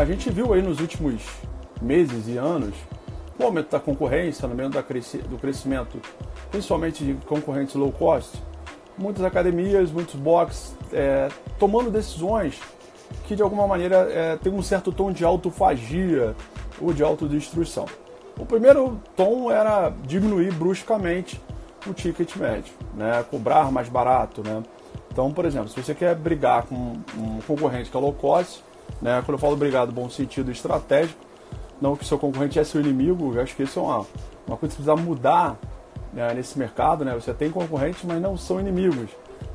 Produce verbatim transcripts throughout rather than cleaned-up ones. A gente viu aí nos últimos meses e anos o aumento da concorrência, o aumento da cresci- do crescimento, principalmente de concorrentes low cost, muitas academias, muitos boxes é, tomando decisões que de alguma maneira é, tem um certo tom de autofagia ou de autodestruição. O primeiro tom era diminuir bruscamente o ticket médio, né? Cobrar mais barato, né? Então, por exemplo, se você quer brigar com um concorrente que é low cost, né? Quando eu falo brigar do bom sentido estratégico, não que seu concorrente é seu inimigo, eu acho que isso é uma, uma coisa que precisa mudar, né, nesse mercado, né? Você tem concorrentes, mas não são inimigos,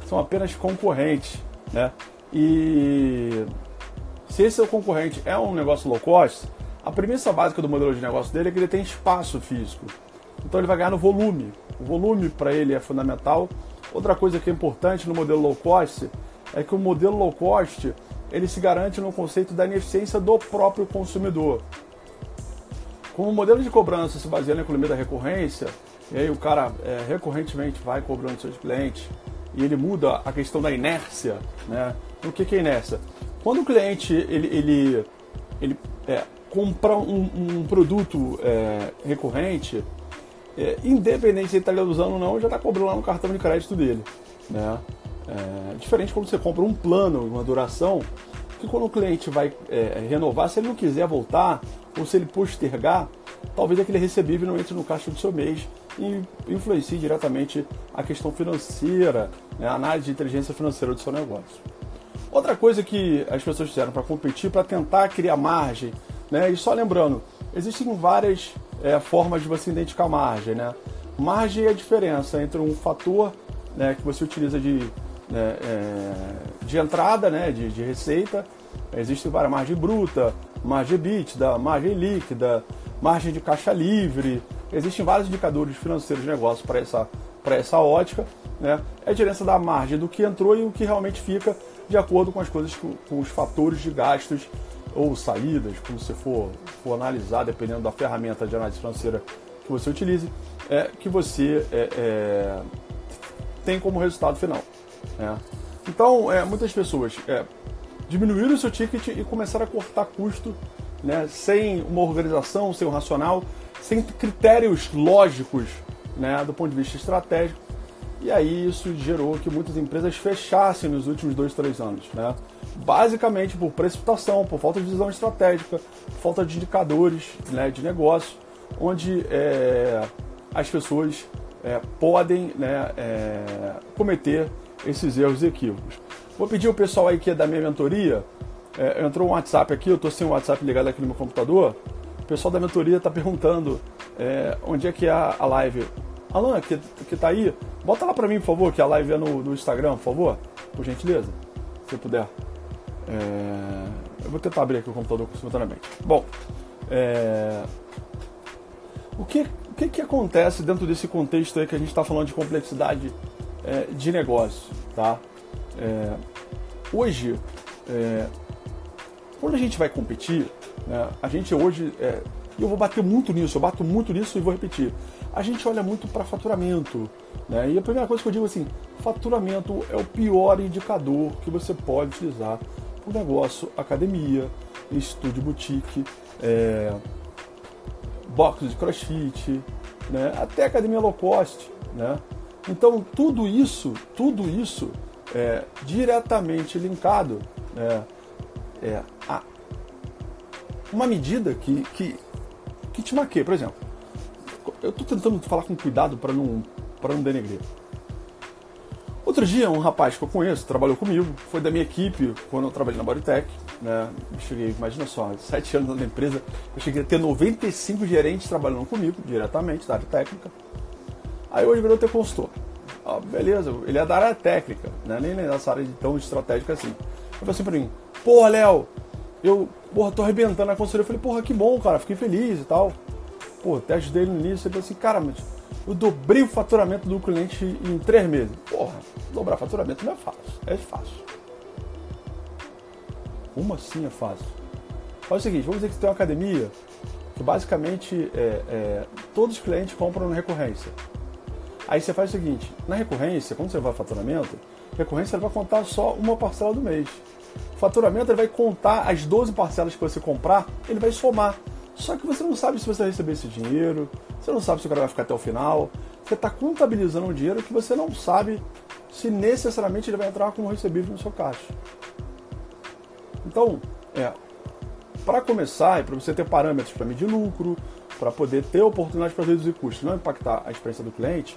são apenas concorrentes, né? E se esse seu concorrente é um negócio low cost, a premissa básica do modelo de negócio dele é que ele tem espaço físico. Então ele vai ganhar no volume. O volume para ele é fundamental. Outra coisa que é importante no modelo low cost é que o modelo low cost ele se garante no conceito da ineficiência do próprio consumidor. Como o modelo de cobrança se baseia na economia da recorrência, e aí o cara é, recorrentemente vai cobrando seus clientes, e ele muda a questão da inércia, né? O que, que é inércia? Quando o cliente ele, ele, ele é, compra um, um produto é, recorrente, é, independente se ele está usando ou não, já está cobrando lá no cartão de crédito dele, né? É, diferente quando você compra um plano, uma duração, que quando o cliente vai é, renovar, se ele não quiser voltar ou se ele postergar, talvez aquele recebível não entre no caixa do seu mês e influencie diretamente a questão financeira, né? A análise de inteligência financeira do seu negócio. Outra coisa que as pessoas fizeram para competir, para tentar criar margem, né? E só lembrando, existem várias é, formas de você identificar margem, né? Margem é a diferença entre um fator, né, que você utiliza de Né, é, de entrada, né, de, de receita. Existe várias margem bruta, margem EBITDA, margem líquida, margem de caixa livre, existem vários indicadores financeiros de negócio para essa, para essa ótica, né? É a diferença da margem do que entrou e o que realmente fica de acordo com as coisas, com, com os fatores de gastos ou saídas, como você for, for analisar, dependendo da ferramenta de análise financeira que você utilize, é, que você é, é, tem como resultado final. É. Então, é, muitas pessoas é, diminuíram o seu ticket e começaram a cortar custo, né, sem uma organização, sem um racional, sem critérios lógicos, né, do ponto de vista estratégico. E aí isso gerou que muitas empresas fechassem nos últimos dois, três anos, né? Basicamente por precipitação, por falta de visão estratégica, falta de indicadores, né, de negócio, onde é, as pessoas é, podem, né, é, cometer esses erros e equívocos. Vou pedir o pessoal aí que é da minha mentoria, é, entrou um WhatsApp aqui, eu estou sem o WhatsApp ligado aqui no meu computador, o pessoal da mentoria está perguntando é, onde é que é a live. Alan, que, que tá aí, bota lá para mim, por favor, que a live é no, no Instagram, por favor, por gentileza, se puder. É, eu vou tentar abrir aqui o computador simultaneamente. Bom, é, o, que, o que que acontece dentro desse contexto aí que a gente está falando de complexidade de negócio, tá? É, hoje, é, quando a gente vai competir, né, a gente hoje, é, eu vou bater muito nisso, eu bato muito nisso e vou repetir, a gente olha muito para faturamento, né? E a primeira coisa que eu digo assim, faturamento é o pior indicador que você pode utilizar para o negócio, academia, estúdio boutique, é, box de crossfit, né, até academia low cost, né? Então, tudo isso, tudo isso é diretamente linkado é, é, a uma medida que, que, que te maqueia. Por exemplo, eu estou tentando falar com cuidado para não, para não denegrir. Outro dia, um rapaz que eu conheço, trabalhou comigo, foi da minha equipe quando eu trabalhei na Bodytech, né? Cheguei, imagina só, sete anos na empresa, eu cheguei a ter noventa e cinco gerentes trabalhando comigo, diretamente, da área técnica. Aí hoje virou teu consultor. Ah, beleza, ele é da área técnica, né? Nem nessa área tão estratégica assim. Ele falou assim pra mim, porra, Léo, eu porra, tô arrebentando na consultoria. Eu falei, porra, que bom, cara, fiquei feliz e tal. Pô, até ajudei ele no início, ele falou assim, cara, mas eu dobrei o faturamento do cliente em três meses. Porra, dobrar faturamento não é fácil, é fácil. Como assim é fácil? Olha o seguinte, vamos dizer que você tem uma academia que basicamente é, é, todos os clientes compram na recorrência. Aí você faz o seguinte, na recorrência, quando você vai ao faturamento, recorrência vai contar só uma parcela do mês. O faturamento ele vai contar as doze parcelas que você comprar, ele vai somar. Só que você não sabe se você vai receber esse dinheiro, você não sabe se o cara vai ficar até o final. Você está contabilizando um dinheiro que você não sabe se necessariamente ele vai entrar como recebível no seu caixa. Então, é, para começar, é para você ter parâmetros para medir lucro, para poder ter oportunidade para reduzir custos, não impactar a experiência do cliente,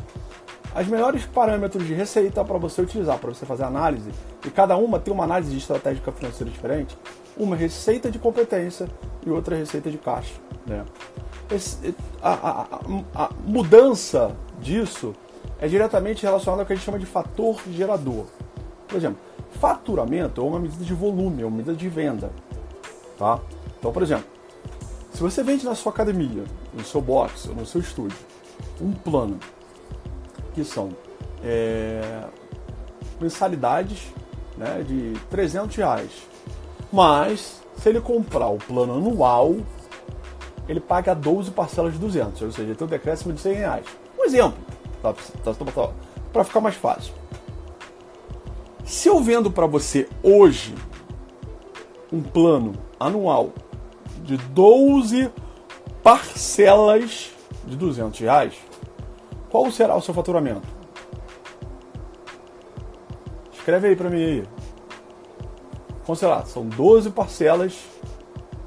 as melhores parâmetros de receita para você utilizar, para você fazer análise, e cada uma tem uma análise estratégica financeira diferente, uma é receita de competência e outra é receita de caixa, né? Esse, a, a, a, a mudança disso é diretamente relacionada ao que a gente chama de fator gerador. Por exemplo, faturamento é uma medida de volume, é uma medida de venda, tá? Então, por exemplo, se você vende na sua academia, no seu box, no seu estúdio, um plano que são é, mensalidades, né, de trezentos reais, mas se ele comprar o plano anual, ele paga doze parcelas de duzentos, ou seja, ele tem um decréscimo de cem reais. Um exemplo, tá, tá, tá, tá, para ficar mais fácil. Se eu vendo para você hoje um plano anual de doze parcelas de duzentos reais, qual será o seu faturamento? Escreve aí para mim aí. Então, sei lá, são doze parcelas,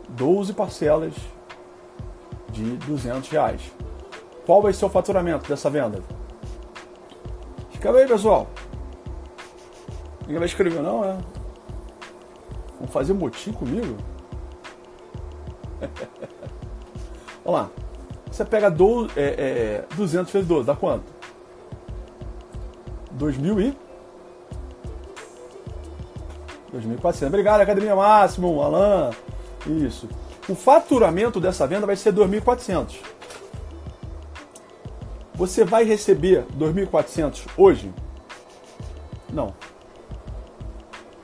doze parcelas de duzentos reais. Qual vai ser o faturamento dessa venda? Escreve aí, pessoal. Ninguém vai escrever não, né? Vão fazer motim comigo? Vamos lá. Você pega duzentos vezes doze, dá quanto? dois mil e quatrocentos. Obrigado, Academia Máximo, Alan. Isso. O faturamento dessa venda vai ser dois mil e quatrocentos. Você vai receber dois mil e quatrocentos hoje? Não.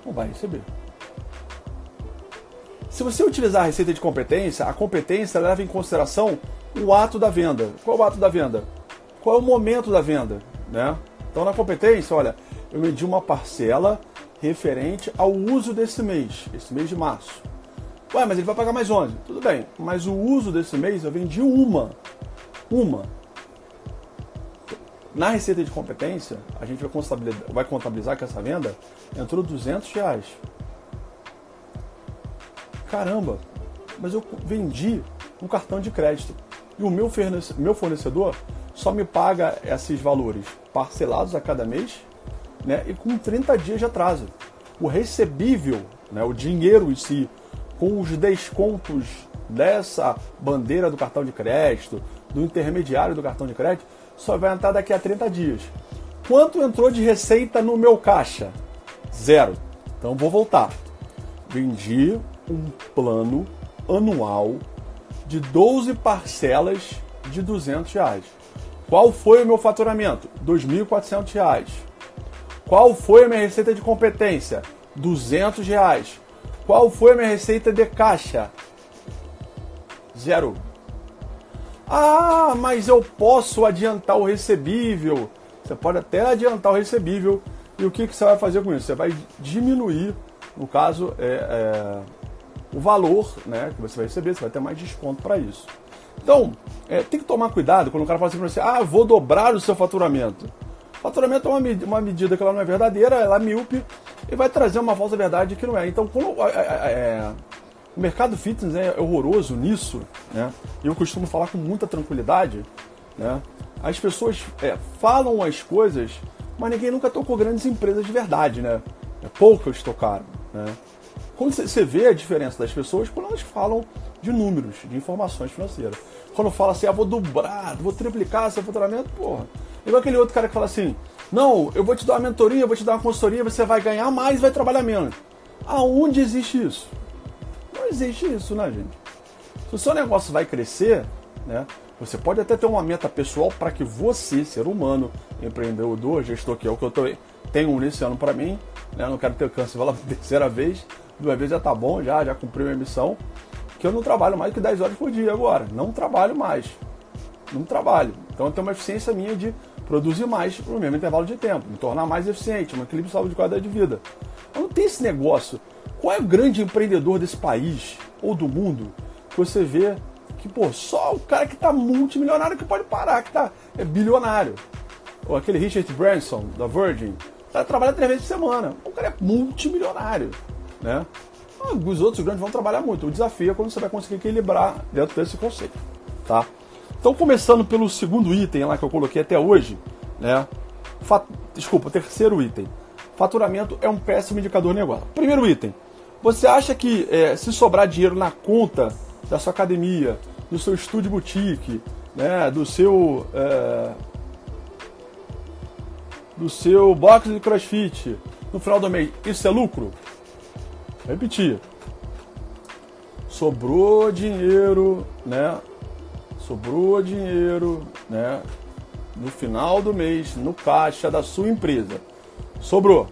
Não vai receber. Se você utilizar a receita de competência, a competência leva em consideração o ato da venda. Qual é o ato da venda? Qual é o momento da venda, né? Então, na competência, olha, eu medi uma parcela referente ao uso desse mês, esse mês de março. Ué, mas ele vai pagar mais onze. Tudo bem, mas o uso desse mês eu vendi uma. Uma. Na receita de competência, a gente vai contabilizar, vai contabilizar que essa venda entrou duzentos reais. Caramba, mas eu vendi um cartão de crédito. E o meu fornecedor só me paga esses valores parcelados a cada mês, né, e com trinta dias de atraso. O recebível, né, o dinheiro em si, com os descontos dessa bandeira do cartão de crédito, do intermediário do cartão de crédito, só vai entrar daqui a trinta dias. Quanto entrou de receita no meu caixa? Zero. Então vou voltar. Vendi um plano anual de doze parcelas de duzentos reais. Qual foi o meu faturamento? dois mil e quatrocentos reais. Qual foi a minha receita de competência? duzentos reais. Qual foi a minha receita de caixa? Zero. Ah, mas eu posso adiantar o recebível. Você pode até adiantar o recebível. E o que, que você vai fazer com isso? Você vai diminuir, no caso, é, é, o valor, né, que você vai receber. Você vai ter mais desconto para isso. Então, é, tem que tomar cuidado quando o cara fala assim para você: ah, vou dobrar o seu faturamento. Faturamento é uma, uma medida que ela não é verdadeira, ela é míope e vai trazer uma falsa verdade que não é. Então, quando, é, é, o mercado fitness é horroroso nisso, né? E eu costumo falar com muita tranquilidade, né? As pessoas é, falam as coisas, mas ninguém nunca tocou grandes empresas de verdade, né? É, poucas tocaram, né? Quando você vê a diferença das pessoas, quando elas falam de números, de informações financeiras. Quando fala assim, ah, vou dobrar, vou triplicar seu faturamento, porra. Igual aquele outro cara que fala assim, não, eu vou te dar uma mentoria, eu vou te dar uma consultoria, você vai ganhar mais e vai trabalhar menos. Aonde existe isso? Não existe isso, né, gente? Se o seu negócio vai crescer, né, você pode até ter uma meta pessoal para que você, ser humano, empreendedor, gestor, que é o que eu tô, tenho nesse ano para mim, né, não quero ter câncer pela terceira vez, duas vezes já tá bom, já, já cumpri minha missão, que eu não trabalho mais que dez horas por dia agora, não trabalho mais, não trabalho. Então eu tenho uma eficiência minha de produzir mais no mesmo intervalo de tempo, me tornar mais eficiente, um equilíbrio saudável de qualidade de vida. Eu não tenho esse negócio Qual é o grande empreendedor desse país ou do mundo que você vê que, pô, só o cara que tá multimilionário que pode parar, que tá, é bilionário? Ou aquele Richard Branson, da Virgin, tá, trabalha três vezes por semana. O cara é multimilionário, né? Os outros grandes vão trabalhar muito. O desafio é quando você vai conseguir equilibrar dentro desse conceito, tá? Então, começando pelo segundo item lá que eu coloquei até hoje, né? Fat... Desculpa, terceiro item. Faturamento é um péssimo indicador de negócio. Primeiro item. Você acha que é, se sobrar dinheiro na conta da sua academia, do seu estúdio boutique, né, do seu... É, do seu box de crossfit, no final do mês, isso é lucro? Repetir. Sobrou dinheiro, né? Sobrou dinheiro, né? No final do mês, no caixa da sua empresa. Sobrou.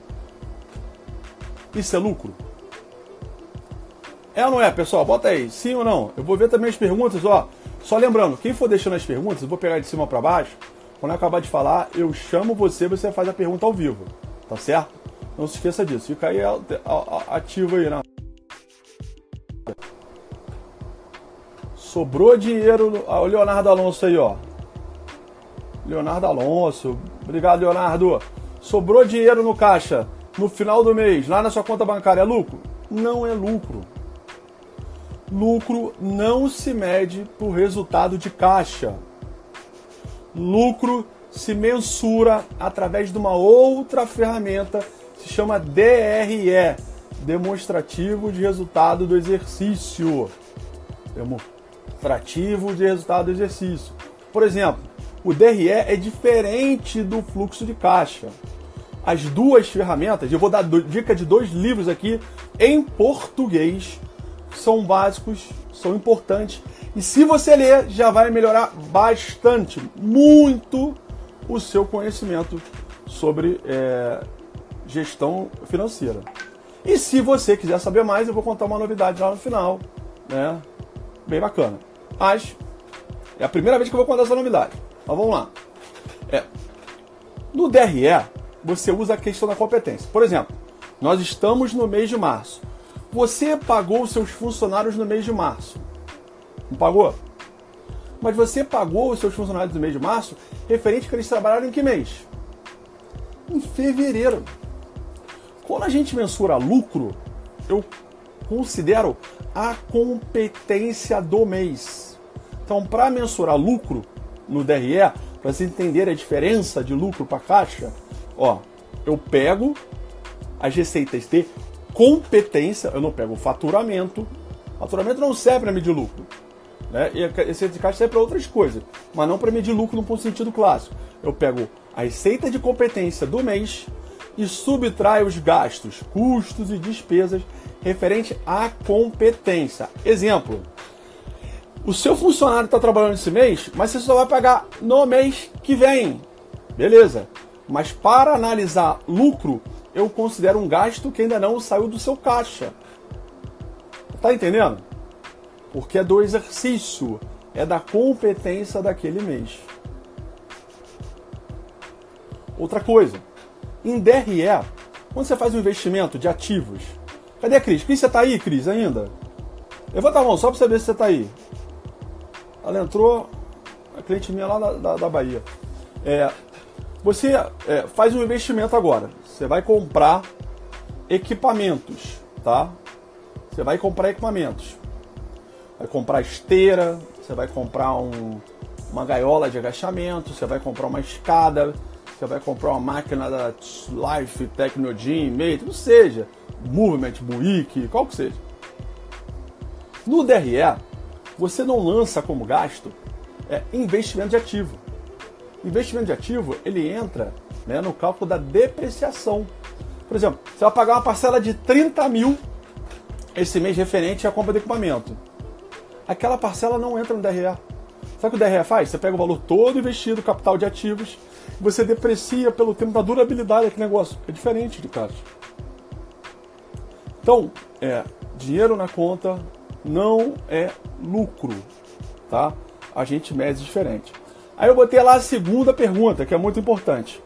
Isso é lucro? É ou não é, pessoal? Bota aí. Sim ou não? Eu vou ver também as perguntas, ó. Só lembrando, quem for deixando as perguntas, eu vou pegar de cima para baixo. Quando eu acabar de falar, eu chamo você, você faz a pergunta ao vivo. Tá certo? Não se esqueça disso, fica aí ativo aí, né? Sobrou dinheiro, o Leonardo Alonso aí, ó. Leonardo Alonso, obrigado, Leonardo. Sobrou dinheiro no caixa, no final do mês, lá na sua conta bancária, é lucro? Não é lucro. Lucro não se mede por resultado de caixa. Lucro se mensura através de uma outra ferramenta, se chama D R E, demonstrativo de resultado do exercício. Demonstrativo de resultado do exercício. Por exemplo, o D R E é diferente do fluxo de caixa. As duas ferramentas, eu vou dar dica de dois livros aqui em português, são básicos, são importantes. E se você ler, já vai melhorar bastante, muito, o seu conhecimento sobre... É, gestão financeira. E se você quiser saber mais, eu vou contar uma novidade lá no final, né? Bem bacana. Mas é a primeira vez que eu vou contar essa novidade. Mas vamos lá. É. No D R E, você usa a questão da competência. Por exemplo, nós estamos no mês de março. Você pagou os seus funcionários no mês de março. Não pagou? Mas você pagou os seus funcionários no mês de março referente a que eles trabalharam em que mês? Em fevereiro. Quando a gente mensura lucro, eu considero a competência do mês. Então, para mensurar lucro no D R E, para vocês entenderem a diferença de lucro para caixa, ó, eu pego as receitas de competência, eu não pego o faturamento. Faturamento não serve para medir lucro, né? E a receita de caixa serve para outras coisas, mas não para medir lucro num sentido clássico. Eu pego a receita de competência do mês e subtrai os gastos, custos e despesas referente à competência. Exemplo, o seu funcionário está trabalhando esse mês, mas você só vai pagar no mês que vem. Beleza, mas para analisar lucro, eu considero um gasto que ainda não saiu do seu caixa. Tá entendendo? Porque é do exercício, é da competência daquele mês. Outra coisa, em D R E, quando você faz um investimento de ativos... Cadê a Cris? Cris, você tá aí, Cris, ainda? Levanta a mão, só para saber se você tá aí. Ela entrou, a cliente minha lá da, da, da Bahia. É, você é, faz um investimento agora. Você vai comprar equipamentos, tá? Você vai comprar equipamentos. Vai comprar esteira, você vai comprar um, uma gaiola de agachamento, você vai comprar uma escada... Você vai comprar uma máquina da Life, Techogym, Maitre, ou seja, Movement, Buick, qual que seja. No D R E, você não lança como gasto é, investimento de ativo. Investimento de ativo, ele entra, né, no cálculo da depreciação. Por exemplo, você vai pagar uma parcela de trinta mil esse mês referente à compra de equipamento. Aquela parcela não entra no D R E. Sabe o que o D R E faz? Você pega o valor todo investido, capital de ativos, você deprecia pelo tempo da durabilidade daquele negócio. É diferente de caixa. Então, é, dinheiro na conta não é lucro, tá? A gente mede diferente. Aí eu botei lá a segunda pergunta, que é muito importante.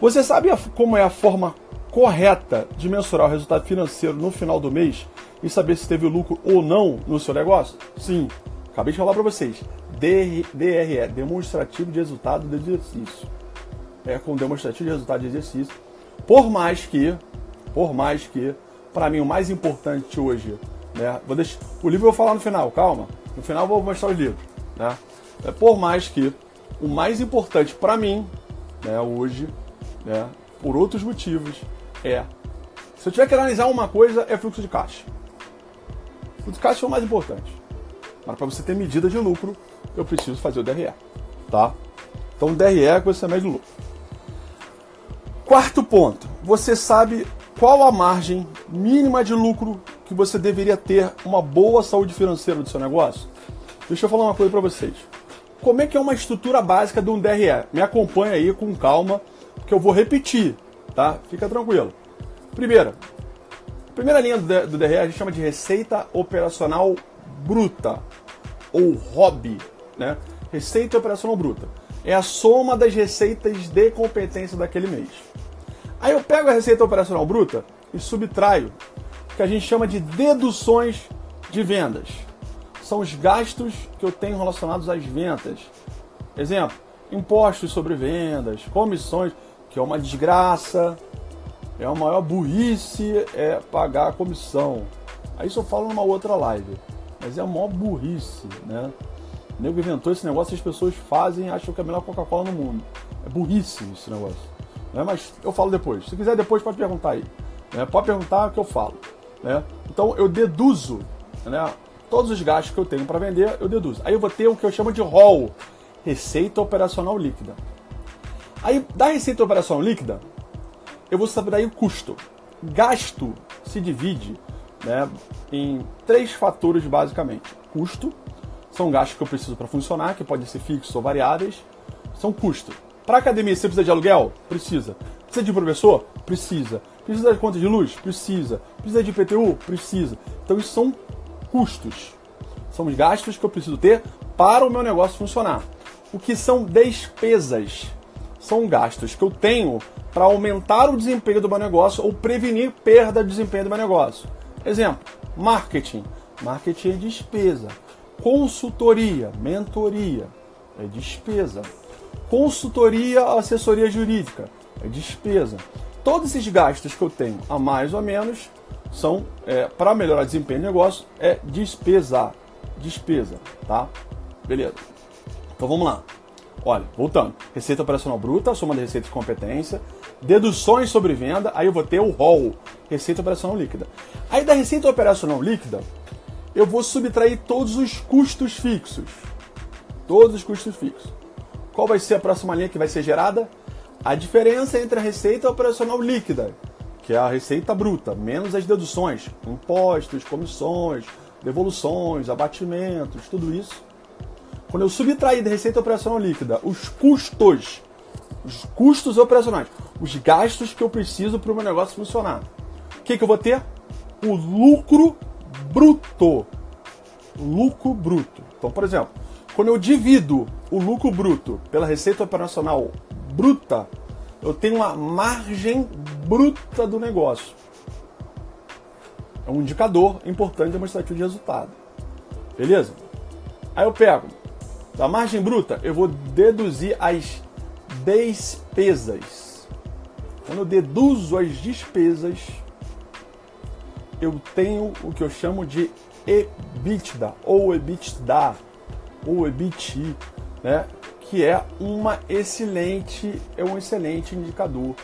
Você sabe a, como é a forma correta de mensurar o resultado financeiro no final do mês e saber se teve lucro ou não no seu negócio? Sim, acabei de falar para vocês. D R E, demonstrativo de resultado de exercício. É com demonstrativo de resultado de exercício. Por mais que, por mais que, para mim o mais importante hoje, né? Vou deixar, o livro eu vou falar no final, calma. No final eu vou mostrar os livros, né? Por mais que o mais importante para mim, né, hoje, né, por outros motivos, é... Se eu tiver que analisar uma coisa, é fluxo de caixa. O fluxo de caixa é o mais importante. Mas para você ter medida de lucro, eu preciso fazer o D R E, tá? Então, D R E é você mede o lucro. Quarto ponto. Você sabe qual a margem mínima de lucro que você deveria ter uma boa saúde financeira do seu negócio? Deixa eu falar uma coisa para vocês. Como é que é uma estrutura básica de um D R E? Me acompanha aí com calma, que eu vou repetir, tá? Fica tranquilo. Primeiro, a primeira linha do D R E a gente chama de Receita Operacional Bruta, ou R O B, né? Receita Operacional Bruta. É a soma das receitas de competência daquele mês. Aí eu pego a Receita Operacional Bruta e subtraio o que a gente chama de deduções de vendas. São os gastos que eu tenho relacionados às vendas. Exemplo, impostos sobre vendas, comissões, que é uma desgraça, é a maior burrice é pagar a comissão. Aí isso eu falo numa outra live, mas é a maior burrice, né? O nego inventou esse negócio e as pessoas fazem e acham que é a melhor Coca-Cola no mundo. É burrice esse negócio, né? Mas eu falo depois. Se quiser depois pode perguntar aí, né? Pode perguntar que eu falo, né? Então eu deduzo, né, todos os gastos que eu tenho para vender, eu deduzo. Aí eu vou ter o que eu chamo de R O L, Receita Operacional Líquida. Aí, da Receita Operacional Líquida, eu vou saber daí o custo. Gasto se divide, né, em três fatores, basicamente. Custo, são gastos que eu preciso para funcionar, que podem ser fixos ou variáveis. São custo. Para academia, você precisa de aluguel? Precisa. Precisa de professor? Precisa. Precisa de conta de luz? Precisa. Precisa de I P T U? Precisa. Então, isso são custos. São os gastos que eu preciso ter para o meu negócio funcionar. O que são despesas? São gastos que eu tenho para aumentar o desempenho do meu negócio ou prevenir perda de desempenho do meu negócio. Exemplo, marketing. Marketing é despesa. Consultoria, mentoria, é despesa. Consultoria, assessoria jurídica, é despesa. Todos esses gastos que eu tenho a mais ou menos são, é, para melhorar o desempenho do negócio, é despesa. Despesa, tá? Beleza. Então vamos lá. Olha, voltando. Receita Operacional Bruta, soma de receitas de competência, deduções sobre venda, aí eu vou ter o R O L, Receita Operacional Líquida. Aí da Receita Operacional Líquida, eu vou subtrair todos os custos fixos. Todos os custos fixos. Qual vai ser a próxima linha que vai ser gerada? A diferença entre a Receita Operacional Líquida, que é a Receita Bruta, menos as deduções, impostos, comissões, devoluções, abatimentos, tudo isso. Quando eu subtrair da Receita Operacional Líquida os custos, os custos operacionais, os gastos que eu preciso para o meu negócio funcionar, o que, que eu vou ter? O lucro bruto. Lucro bruto. Então, por exemplo, quando eu divido o lucro bruto pela Receita Operacional Bruta, eu tenho uma margem bruta do negócio. É um indicador importante demonstrativo de resultado. Beleza? Aí eu pego da margem bruta, eu vou deduzir as despesas. Quando eu deduzo as despesas, eu tenho o que eu chamo de EBITDA, ou EBITDA, ou E B I T I, né? Que é, uma excelente, é um excelente indicador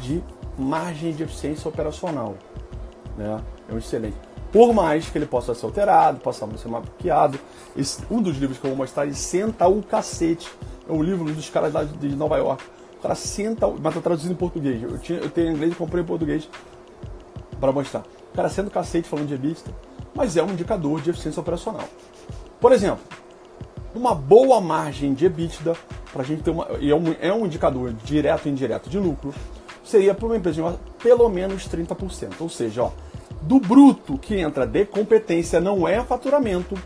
de margem de eficiência operacional, né? É um excelente. Por mais que ele possa ser alterado, possa ser mapeado. Um dos livros que eu vou mostrar, ele senta o cacete. É um livro dos caras lá de Nova York. O cara senta, mas tá traduzido em português. Eu, tinha, eu tenho em inglês e comprei em português para mostrar. O cara senta o cacete falando de EBITDA, mas é um indicador de eficiência operacional. Por exemplo, uma boa margem de EBITDA, pra gente ter uma, e é, um, é um indicador direto e indireto de lucro, seria para uma empresa pelo menos trinta por cento. Ou seja, ó, do bruto que entra de competência, não é faturamento.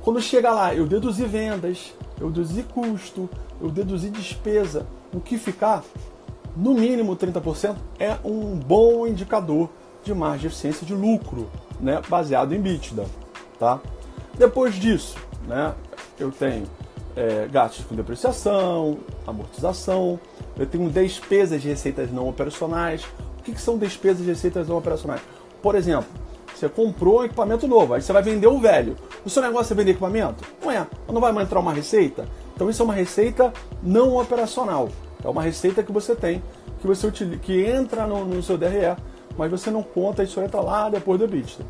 Quando chega lá, eu deduzi vendas, eu deduzi custo, eu deduzi despesa, o que ficar no mínimo trinta por cento, é um bom indicador de margem de eficiência de lucro, né, baseado em EBITDA, tá? Depois disso, né, eu tenho é, gastos com depreciação, amortização, eu tenho despesas de receitas não operacionais. O que, que são despesas de receitas não operacionais? Por exemplo, você comprou um equipamento novo, aí você vai vender o velho. O seu negócio é vender equipamento? Não é, não vai entrar uma receita? Então isso é uma receita não operacional, é uma receita que você tem, que, você utiliza, que entra no, no seu D R E, mas você não conta, isso entra lá depois do EBITDA,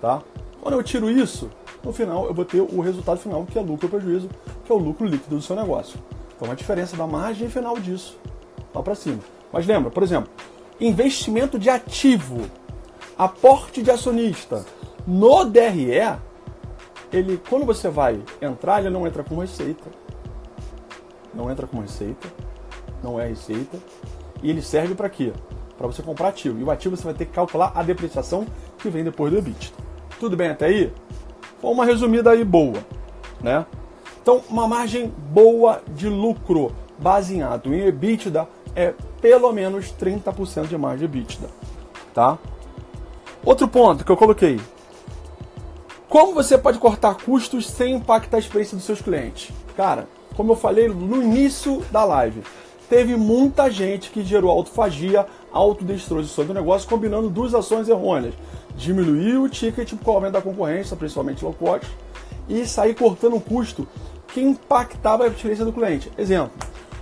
tá? Quando eu tiro isso, no final eu vou ter o resultado final, que é lucro ou prejuízo, que é o lucro líquido do seu negócio. Então a diferença da margem final disso, lá para cima. Mas lembra, por exemplo, investimento de ativo, aporte de acionista, no D R E, ele, quando você vai entrar, ele não entra com receita, não entra com receita, não é receita, e ele serve para quê? Para você comprar ativo. E o ativo você vai ter que calcular a depreciação que vem depois do EBITDA. Tudo bem até aí? Foi uma resumida aí boa, né? Então, uma margem boa de lucro baseado em EBITDA é pelo menos trinta por cento de margem de EBITDA, tá? Outro ponto que eu coloquei. Como você pode cortar custos sem impactar a experiência dos seus clientes? Cara, como eu falei no início da live, teve muita gente que gerou autofagia, autodestruição do negócio, combinando duas ações errôneas. Diminuir o ticket com o aumento da concorrência, principalmente low cost, e sair cortando um custo que impactava a experiência do cliente. Exemplo,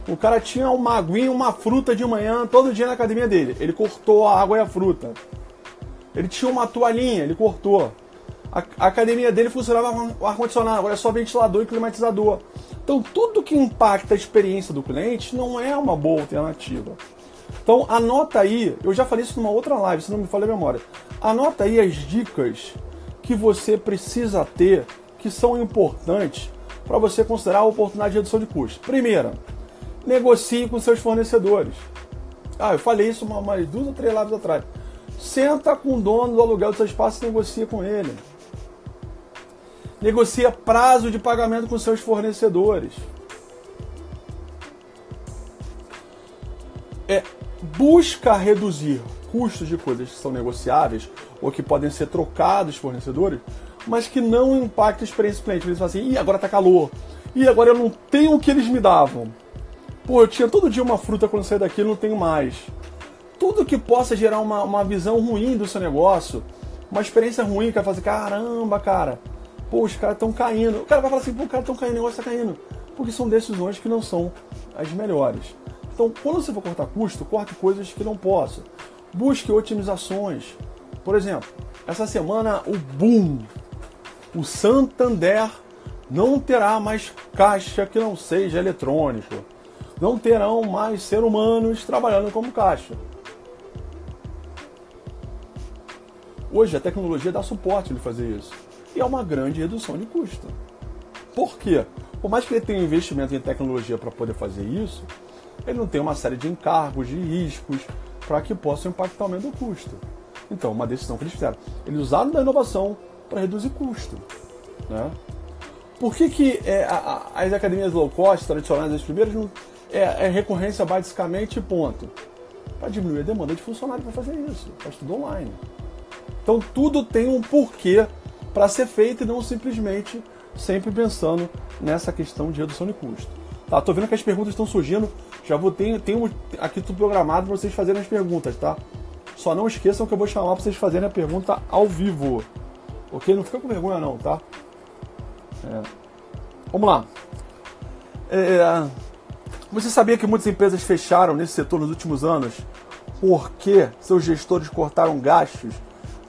o cara tinha uma aguinha, uma fruta de manhã, todo dia na academia dele. Ele cortou a água e a fruta. Ele tinha uma toalhinha, ele cortou. A academia dele funcionava com ar-condicionado, agora é só ventilador e climatizador. Então, tudo que impacta a experiência do cliente não é uma boa alternativa. Então, anota aí, eu já falei isso numa outra live, se não me falha a memória. Anota aí as dicas que você precisa ter, que são importantes para você considerar a oportunidade de redução de custos. Primeira, negocie com seus fornecedores. Ah, eu falei isso umas duas ou três lives atrás. Senta com o dono do aluguel do seu espaço e negocia com ele. Negocia prazo de pagamento com seus fornecedores. É, busca reduzir custos de coisas que são negociáveis ou que podem ser trocados fornecedores, mas que não impacta a experiência do cliente. Eles falam assim, ih, agora tá calor, ih, agora eu não tenho o que eles me davam. Pô, eu tinha todo dia uma fruta quando eu saí daqui, eu não tenho mais. Tudo que possa gerar uma, uma visão ruim do seu negócio, uma experiência ruim, o cara fala assim, caramba, cara, pô, os caras estão caindo. O cara vai falar assim, pô, os caras estão caindo, o negócio tá caindo. Porque são decisões que não são as melhores. Então, quando você for cortar custo, corte coisas que não possa. Busque otimizações. Por exemplo, essa semana o boom, o Santander não terá mais caixa que não seja eletrônico. Não terão mais seres humanos trabalhando como caixa. Hoje a tecnologia dá suporte de fazer isso. E é uma grande redução de custo. Por quê? Por mais que ele tenha investimento em tecnologia para poder fazer isso, ele não tem uma série de encargos, de riscos, para que possam impactar o aumento do custo. Então, uma decisão que eles fizeram. Eles usaram da inovação para reduzir custo, né? Por que, que é, a, as academias low cost, tradicionais, as primeiras, não, é, é recorrência basicamente ponto? Para diminuir a demanda de funcionário para fazer isso, para tudo online. Então, tudo tem um porquê para ser feito e não simplesmente sempre pensando nessa questão de redução de custo. Tá, tô vendo que as perguntas estão surgindo, já vou ter, tenho aqui tudo programado para vocês fazerem as perguntas, tá? Só não esqueçam que eu vou chamar para vocês fazerem a pergunta ao vivo, ok? Não fica com vergonha não, tá? É. Vamos lá. É, você sabia que muitas empresas fecharam nesse setor nos últimos anos porque seus gestores cortaram gastos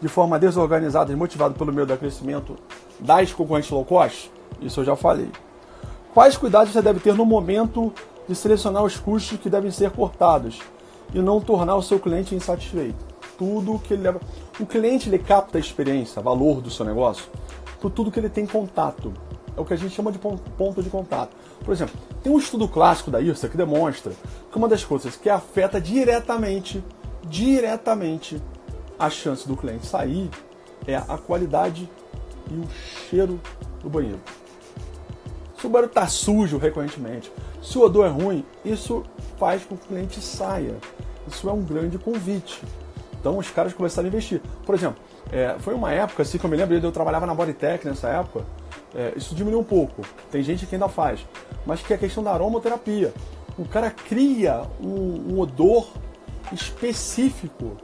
de forma desorganizada e motivado pelo medo do crescimento das concorrentes low cost? Isso eu já falei. Quais cuidados você deve ter no momento de selecionar os custos que devem ser cortados e não tornar o seu cliente insatisfeito? Tudo que ele leva... O cliente, ele capta a experiência, valor do seu negócio, por tudo que ele tem contato. É o que a gente chama de ponto de contato. Por exemplo, tem um estudo clássico da Irsa que demonstra que uma das coisas que afeta diretamente, diretamente, a chance do cliente sair é a qualidade e o cheiro do banheiro. Se o banheiro está sujo recorrentemente, se o odor é ruim, isso faz com que o cliente saia. Isso é um grande convite. Então os caras começaram a investir. Por exemplo, é, foi uma época, assim que eu me lembro, eu trabalhava na Bodytech nessa época, é, isso diminuiu um pouco, tem gente que ainda faz, mas que é a questão da aromaterapia. O cara cria um, um odor específico,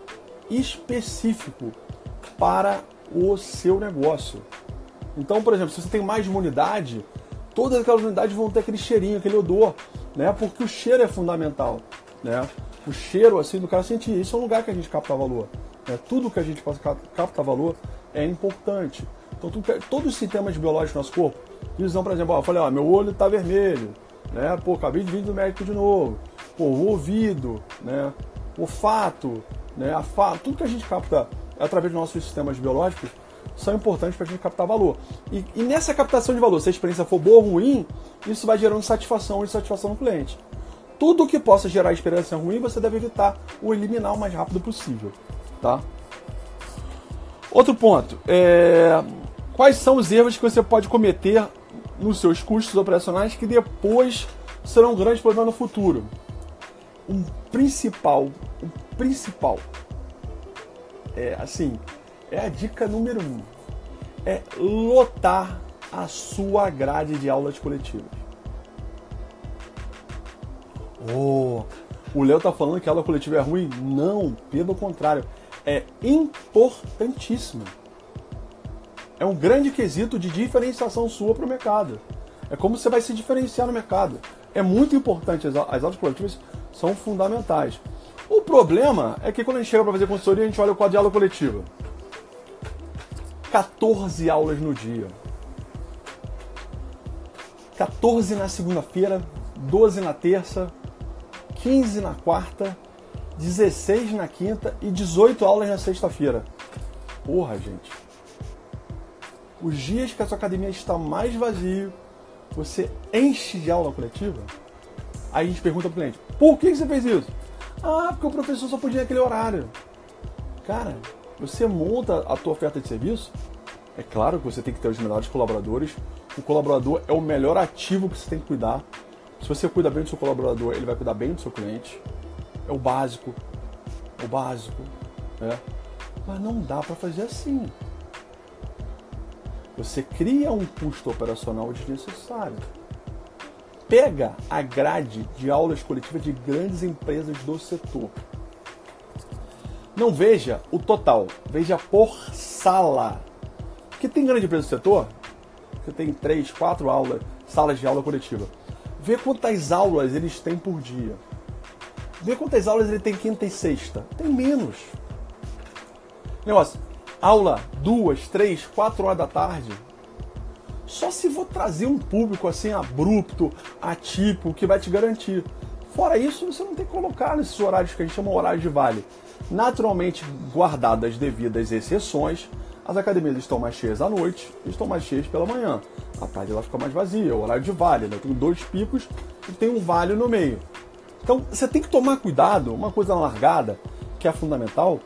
específico para o seu negócio. Então, por exemplo, se você tem mais de uma unidade, todas aquelas unidades vão ter aquele cheirinho, aquele odor, né? Porque o cheiro é fundamental, né? O cheiro, assim, do cara sentir. Isso é um lugar que a gente capta valor, né? Tudo que a gente capta valor é importante. Então, tu, todos os sistemas biológicos do nosso corpo, eles dão, por exemplo, ó, eu falei, ó, meu olho tá vermelho, né? Pô, acabei de vir do médico de novo. Pô, o ouvido, né? O olfato, né? A fa... tudo que a gente capta através dos nossos sistemas biológicos, são importantes para a gente captar valor. E, e nessa captação de valor, se a experiência for boa ou ruim, isso vai gerando satisfação e insatisfação no cliente. Tudo que possa gerar experiência ruim, você deve evitar ou eliminar o mais rápido possível. Tá? Outro ponto. É... Quais são os erros que você pode cometer nos seus custos operacionais que depois serão um grande problema no futuro? Um principal, um principal, é assim... É a dica número um. É lotar a sua grade de aulas coletivas. Oh, o Léo tá falando que a aula coletiva é ruim? Não, pelo contrário. É importantíssimo. É um grande quesito de diferenciação sua para o mercado. É como você vai se diferenciar no mercado. É muito importante. As aulas coletivas são fundamentais. O problema é que quando a gente chega para fazer consultoria, a gente olha o quadro de aula coletiva. quatorze aulas no dia, quatorze na segunda-feira, doze na terça, quinze na quarta, dezesseis na quinta e dezoito aulas na sexta-feira. Porra, gente. Os dias que a sua academia está mais vazio, você enche de aula coletiva? Aí a gente pergunta pro cliente, por que você fez isso? Ah, porque o professor só podia naquele horário. Cara... Você monta a tua oferta de serviço, é claro que você tem que ter os melhores colaboradores. O colaborador é o melhor ativo que você tem que cuidar. Se você cuida bem do seu colaborador, ele vai cuidar bem do seu cliente. É o básico, é o básico, né? Mas não dá para fazer assim. Você cria um custo operacional desnecessário. Pega a grade de aulas coletivas de grandes empresas do setor. Não veja o total, veja por sala. Porque tem grande empresa do setor, você tem três, quatro aulas, salas de aula coletiva. Vê quantas aulas eles têm por dia. Vê quantas aulas ele tem quinta e sexta. Tem menos. Negócio, aula duas, três, quatro horas da tarde. Só se for trazer um público assim abrupto, atípico, que vai te garantir. Fora isso, você não tem que colocar nesses horários que a gente chama horário de vale. Naturalmente, guardadas as devidas exceções, as academias estão mais cheias à noite e estão mais cheias pela manhã. À tarde ela fica mais vazia, é o horário de vale, né? Tem dois picos e tem um vale no meio. Então, você tem que tomar cuidado, uma coisa largada, que é fundamental,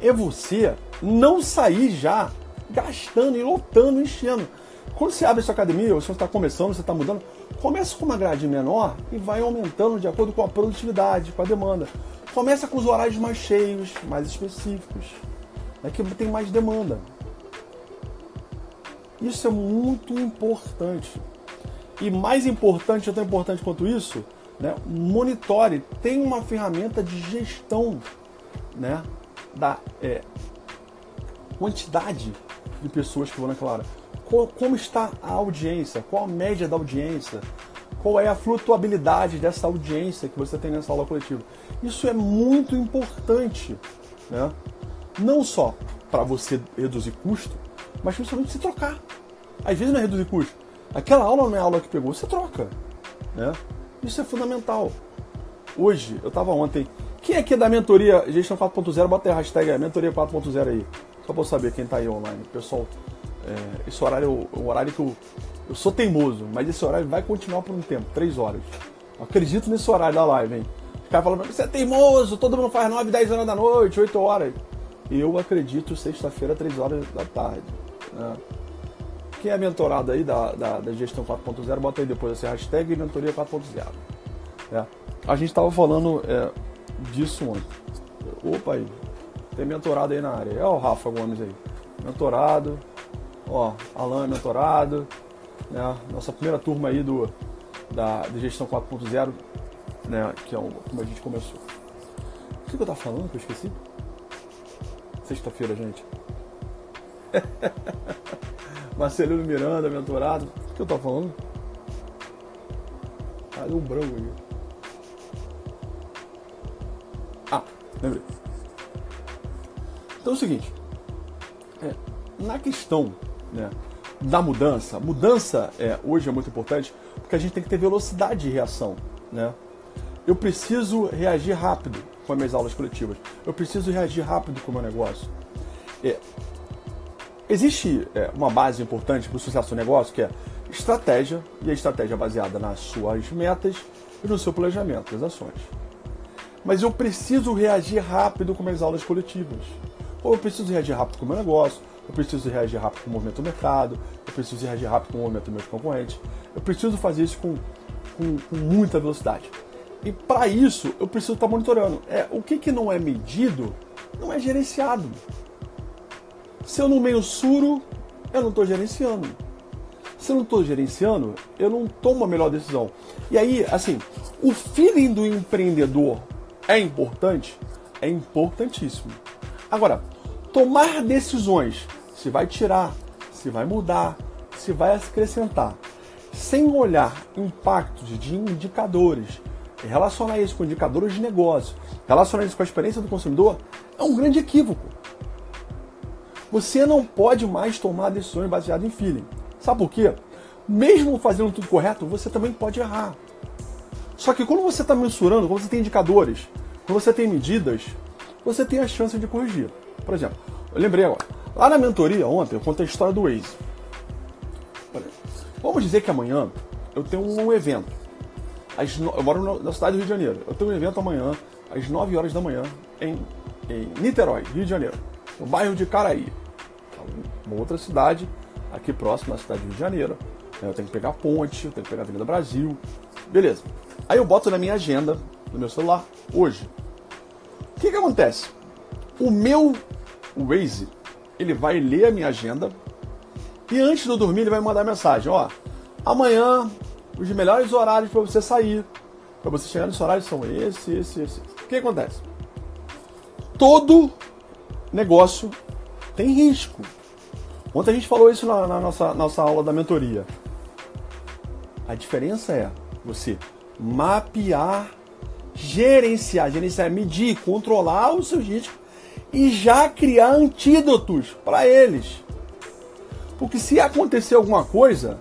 é você não sair já gastando e lotando, enchendo. Quando você abre a sua academia, ou se você está começando, você está mudando, comece com uma grade menor e vai aumentando de acordo com a produtividade, com a demanda. Começa com os horários mais cheios, mais específicos, é que tem mais demanda. Isso é muito importante. E mais importante, tão importante quanto isso, né, monitore, tem uma ferramenta de gestão, né, da é, quantidade de pessoas que vão naquela hora. Como está a audiência? Qual a média da audiência? Qual é a flutuabilidade dessa audiência que você tem nessa aula coletiva? Isso é muito importante, né? Não só para você reduzir custo, mas principalmente se trocar. Às vezes não é reduzir custo. Aquela aula não é a aula que pegou, você troca, né? Isso é fundamental. Hoje, eu estava ontem... Quem aqui é da mentoria Gestão quatro ponto zero? Bota aí a hashtag mentoria quatro ponto zero aí. Só para eu saber quem está aí online. Pessoal... É, esse horário é um horário que eu, eu sou teimoso, mas esse horário vai continuar por um tempo, três horas. Eu acredito nesse horário da live, hein? Os caras falam, você é teimoso, todo mundo faz nove, dez horas da noite, oito horas. Eu acredito sexta-feira, três horas da tarde, né? Quem é mentorado aí da, da, da Gestão quatro ponto zero, bota aí depois essa hashtag Mentoria quatro ponto zero. É. A gente estava falando é, disso ontem. Opa aí, tem mentorado aí na área. É o Rafa Gomes aí. Mentorado. Ó, Alan é mentorado. Né? Nossa primeira turma aí do, da, da Gestão quatro ponto zero, né? Que é como a gente começou. O que eu tava falando que eu esqueci? Sexta-feira, gente. Marcelino Miranda, mentorado. O que eu tava falando? Cadê o branco aqui? Ah, lembrei. Então é o seguinte. É, na questão, né, da mudança. Mudança é, hoje é muito importante porque a gente tem que ter velocidade de reação, né? Eu preciso reagir rápido com as minhas aulas coletivas. Eu preciso reagir rápido com o meu negócio. É, existe é, uma base importante para o sucesso do negócio, que é estratégia, e a estratégia é baseada nas suas metas e no seu planejamento, das ações. Mas eu preciso reagir rápido com as minhas aulas coletivas. Ou eu preciso reagir rápido com o meu negócio, eu preciso reagir rápido com o movimento do mercado, eu preciso reagir rápido com o movimento dos meus concorrentes. Eu preciso fazer isso com, com, com muita velocidade. E para isso, eu preciso estar monitorando. É, o que, que não é medido, não é gerenciado. Se eu não mensuro, eu não estou gerenciando. Se eu não estou gerenciando, eu não tomo a melhor decisão. E aí, assim, o feeling do empreendedor é importante? É importantíssimo. Agora, tomar decisões, se vai tirar, se vai mudar, se vai acrescentar, sem olhar impactos de indicadores, relacionar isso com indicadores de negócio, relacionar isso com a experiência do consumidor, é um grande equívoco. Você não pode mais tomar decisões baseadas em feeling. Sabe por quê? Mesmo fazendo tudo correto, você também pode errar. Só que quando você está mensurando, quando você tem indicadores, quando você tem medidas, você tem a chance de corrigir. Por exemplo, eu lembrei agora, lá na mentoria ontem, eu contei a história do Waze. Vamos dizer que amanhã eu tenho um evento. Eu moro na cidade do Rio de Janeiro. Eu tenho um evento amanhã, às nove horas da manhã, em, em Niterói, Rio de Janeiro, no bairro de Caraí. Uma outra cidade, aqui próxima à cidade do Rio de Janeiro. Eu tenho que pegar a ponte, eu tenho que pegar a Avenida Brasil. Beleza. Aí eu boto na minha agenda, no meu celular, hoje. O que que acontece? O meu Waze, ele vai ler a minha agenda e antes de eu dormir ele vai mandar mensagem. Ó, amanhã... Os melhores horários para você sair, para você chegar nesse horário são esse, esse, esse. O que acontece? Todo negócio tem risco. Ontem a gente falou isso na, na nossa, nossa aula da mentoria. A diferença é você mapear, gerenciar, gerenciar, medir, controlar os seus riscos e já criar antídotos para eles. Porque se acontecer alguma coisa...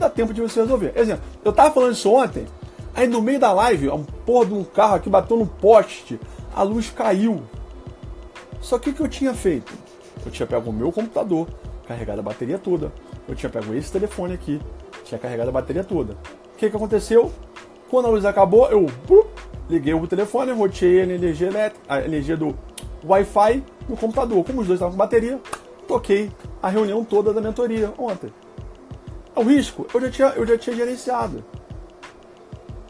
dá tempo de você resolver. Exemplo, eu tava falando isso ontem, aí no meio da live, um porra de um carro aqui bateu no poste, a luz caiu. Só que o que eu tinha feito? Eu tinha pego o meu computador, carregado a bateria toda, eu tinha pego esse telefone aqui, tinha carregado a bateria toda. O que que aconteceu? Quando a luz acabou, eu blup, liguei o telefone, roteei a energia elétrica, a energia do Wi-Fi no computador. Como os dois estavam com bateria, toquei a reunião toda da mentoria ontem. O risco eu já tinha, eu já tinha gerenciado.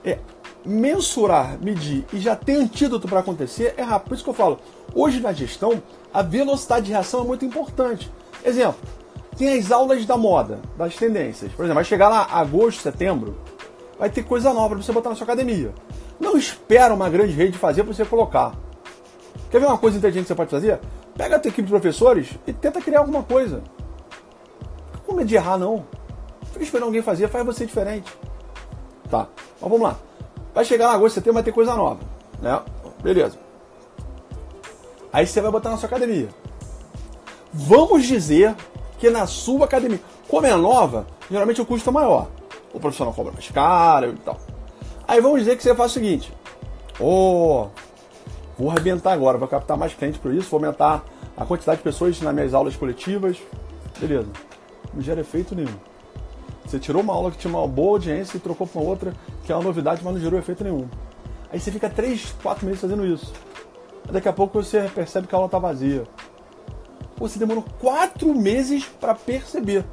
É, mensurar, medir e já ter antídoto para acontecer é rápido. Por isso que eu falo, hoje na gestão, a velocidade de reação é muito importante. Exemplo, tem as aulas da moda, das tendências. Por exemplo, vai chegar lá agosto, setembro, vai ter coisa nova para você botar na sua academia. Não espera uma grande rede fazer para você colocar. Quer ver uma coisa inteligente que você pode fazer? Pega a tua equipe de professores e tenta criar alguma coisa. Não tem medo de errar, não. Fica esperando alguém fazer, faz você diferente. Tá, mas vamos lá. Vai chegar lá agosto, setembro, vai ter coisa nova, né? Beleza. Aí você vai botar na sua academia. Vamos dizer que na sua academia, como é nova, geralmente o custo é maior. O profissional cobra mais caro e tal. Aí vamos dizer que você faz o seguinte. Ô, oh, vou arrebentar agora, vou captar mais cliente por isso, vou aumentar a quantidade de pessoas nas minhas aulas coletivas. Beleza. Não gera efeito nenhum. Você tirou uma aula que tinha uma boa audiência e trocou para outra, que é uma novidade, mas não gerou efeito nenhum. Aí você fica três, quatro meses fazendo isso. Daqui a pouco você percebe que a aula está vazia. Você demorou quatro meses para perceber.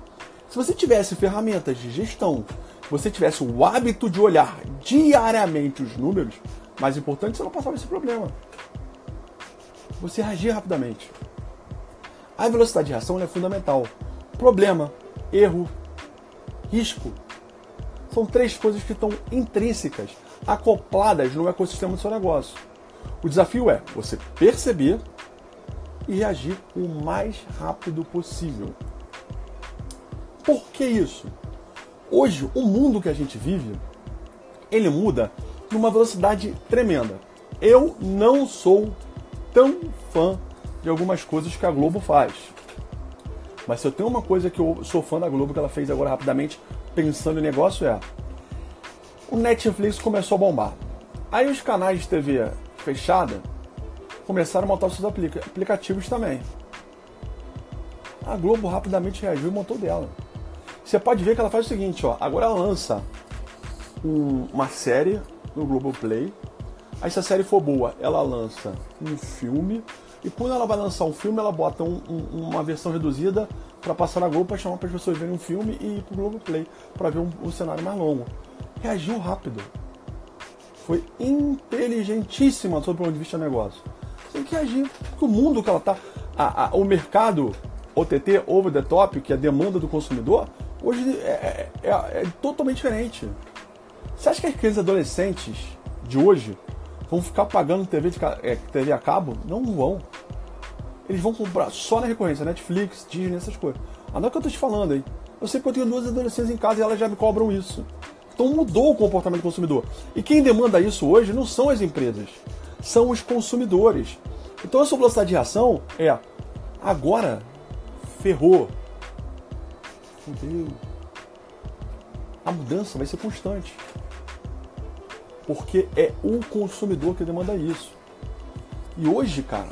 Se você tivesse ferramentas de gestão, você tivesse o hábito de olhar diariamente os números, mais importante, você não passava esse problema. Você agia rapidamente. A velocidade de reação é fundamental. Problema, erro, risco. São três coisas que estão intrínsecas, acopladas no ecossistema do seu negócio. O desafio é você perceber e reagir o mais rápido possível. Por que isso? Hoje, o mundo que a gente vive, ele muda numa velocidade tremenda. Eu não sou tão fã de algumas coisas que a Globo faz. Mas se eu tenho uma coisa que eu sou fã da Globo, que ela fez agora rapidamente, pensando em negócio, é... O Netflix começou a bombar. Aí os canais de T V fechada começaram a montar seus aplica- aplicativos também. A Globo rapidamente reagiu e montou dela. Você pode ver que ela faz o seguinte, ó, agora ela lança um, uma série no Globo Play. Aí se a série for boa, ela lança um filme. E quando ela vai lançar um filme, ela bota um, um, uma versão reduzida para passar na Globo, para chamar para as pessoas verem um filme e ir para o Globo Play para ver um, um cenário mais longo. Reagiu rápido. Foi inteligentíssima sobre o ponto de vista do negócio. Tem que agir, porque o mundo que ela está... O mercado O T T, over the top, que é a demanda do consumidor, hoje é, é, é totalmente diferente. Você acha que as crianças e adolescentes de hoje vão ficar pagando T V, de, é, T V a cabo? Não vão. Eles vão comprar só na recorrência, Netflix, Disney, essas coisas. Ah, não é o que eu estou te falando aí. Eu sei que eu tenho duas adolescentes em casa e elas já me cobram isso. Então mudou o comportamento do consumidor. E quem demanda isso hoje não são as empresas, são os consumidores. Então a sua velocidade de reação é, agora, ferrou. Fudeu. A mudança vai ser constante. Porque é o consumidor que demanda isso. E hoje, cara,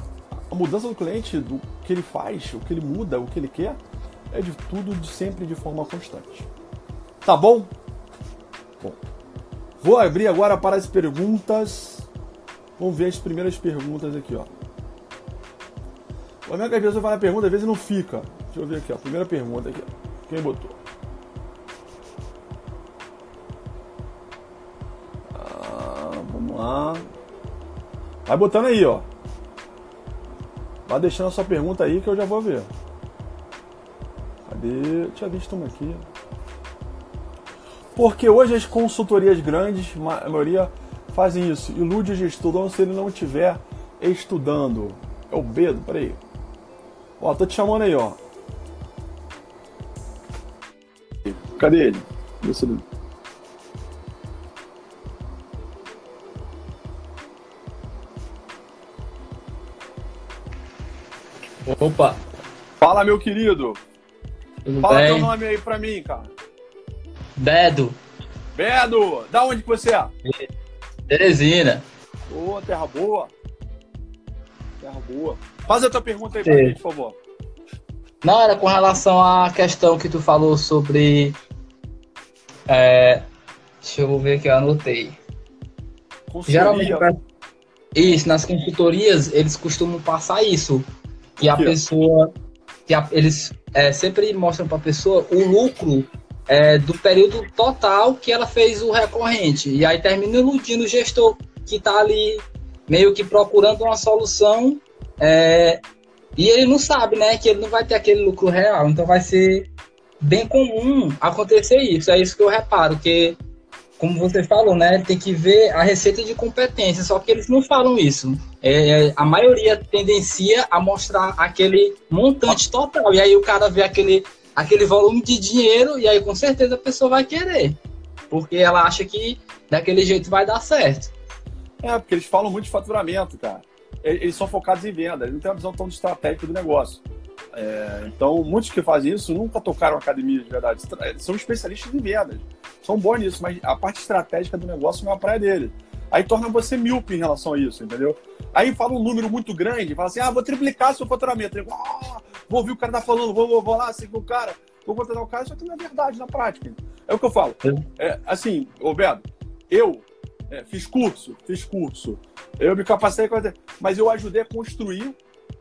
a mudança do cliente, do que ele faz, o que ele muda, o que ele quer, é de tudo, de sempre, de forma constante. Tá bom? Bom, vou abrir agora para as perguntas. Vamos ver as primeiras perguntas aqui, ó. O amigo que às vezes vai na pergunta, às vezes não fica. Deixa eu ver aqui, ó. Primeira pergunta aqui, ó. Quem botou? Ah, vamos lá. Vai botando aí, ó. Vai deixando a sua pergunta aí que eu já vou ver. Cadê? Tinha visto uma aqui. Porque hoje as consultorias grandes, a maioria, fazem isso. Ilude o gestor se ele não estiver estudando. É o Bedo, peraí. Ó, tô te chamando aí, ó. Cadê ele? Deixa eu... Opa! Fala, meu querido! Tudo Fala bem? Teu nome aí pra mim, cara. Bedo. Bedo, da onde que você é? Teresina. Boa, terra boa. Terra boa. Faz a tua pergunta aí pra mim, por favor. Não, era com relação à questão que tu falou sobre... É, deixa eu ver aqui, eu anotei. Consultoria. Geralmente, isso, nas consultorias, eles costumam passar isso. Que a pessoa... Que a, eles é, sempre mostram pra pessoa o lucro... É, do período total que ela fez o recorrente. E aí termina iludindo o gestor que está ali meio que procurando uma solução é, e ele não sabe, né, que ele não vai ter aquele lucro real. Então vai ser bem comum acontecer isso. É isso que eu reparo, que como você falou, né, tem que ver a receita de competência, só que eles não falam isso. É, a maioria tendencia a mostrar aquele montante total. E aí o cara vê aquele... aquele volume de dinheiro, e aí com certeza a pessoa vai querer, porque ela acha que daquele jeito vai dar certo. É, porque eles falam muito de faturamento, cara. Eles são focados em venda, eles não têm uma visão tão estratégica do negócio. É, então, muitos que fazem isso nunca tocaram academia de verdade, eles são especialistas em vendas, são bons nisso, mas a parte estratégica do negócio não é a praia deles. Aí torna você míope em relação a isso, entendeu? Aí fala um número muito grande, fala assim, ah, vou triplicar seu faturamento. Digo, ah, vou ouvir o cara tá falando, vou, vou, vou lá, seguir o cara, vou contratar o cara, só que não é verdade na prática. É o que eu falo. É, assim, ô Bedo, eu é, fiz curso, fiz curso, eu me capacitei, mas eu ajudei a construir,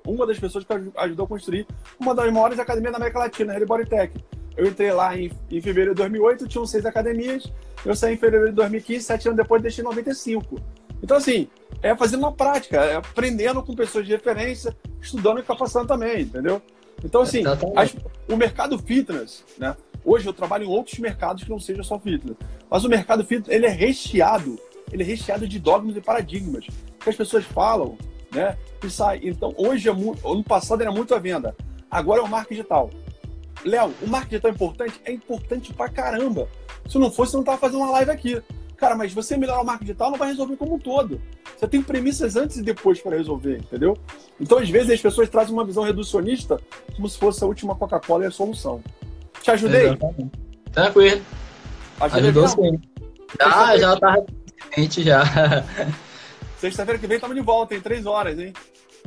uma das pessoas que ajudou a construir uma das maiores academias da América Latina, a Bodytech. Eu entrei lá em, em fevereiro de dois mil e oito, tinham seis academias. Eu saí em fevereiro de dois mil e quinze, sete anos depois deixei noventa e cinco. Então, assim, é fazendo uma prática, é aprendendo com pessoas de referência, estudando e capacitando também, entendeu? Então, assim, as, o mercado fitness, né? Hoje eu trabalho em outros mercados que não seja só fitness. Mas o mercado fitness, ele é recheado, ele é recheado de dogmas e paradigmas que as pessoas falam, né? E sai. Então, hoje, é muito, ano passado era muito a venda. Agora é o marketing digital. Léo, o marketing digital é importante? É importante pra caramba. Se não fosse, você não tava fazendo uma live aqui. Cara, mas você melhorar o marketing digital não vai resolver como um todo. Você tem premissas antes e depois para resolver, entendeu? Então, às vezes, as pessoas trazem uma visão reducionista como se fosse a última Coca-Cola e a solução. Te ajudei? Exatamente. Tranquilo. Ajudei. Ajudou sim. Ah, já tá recente já. Sexta-feira que vem estamos de volta, em três horas, hein?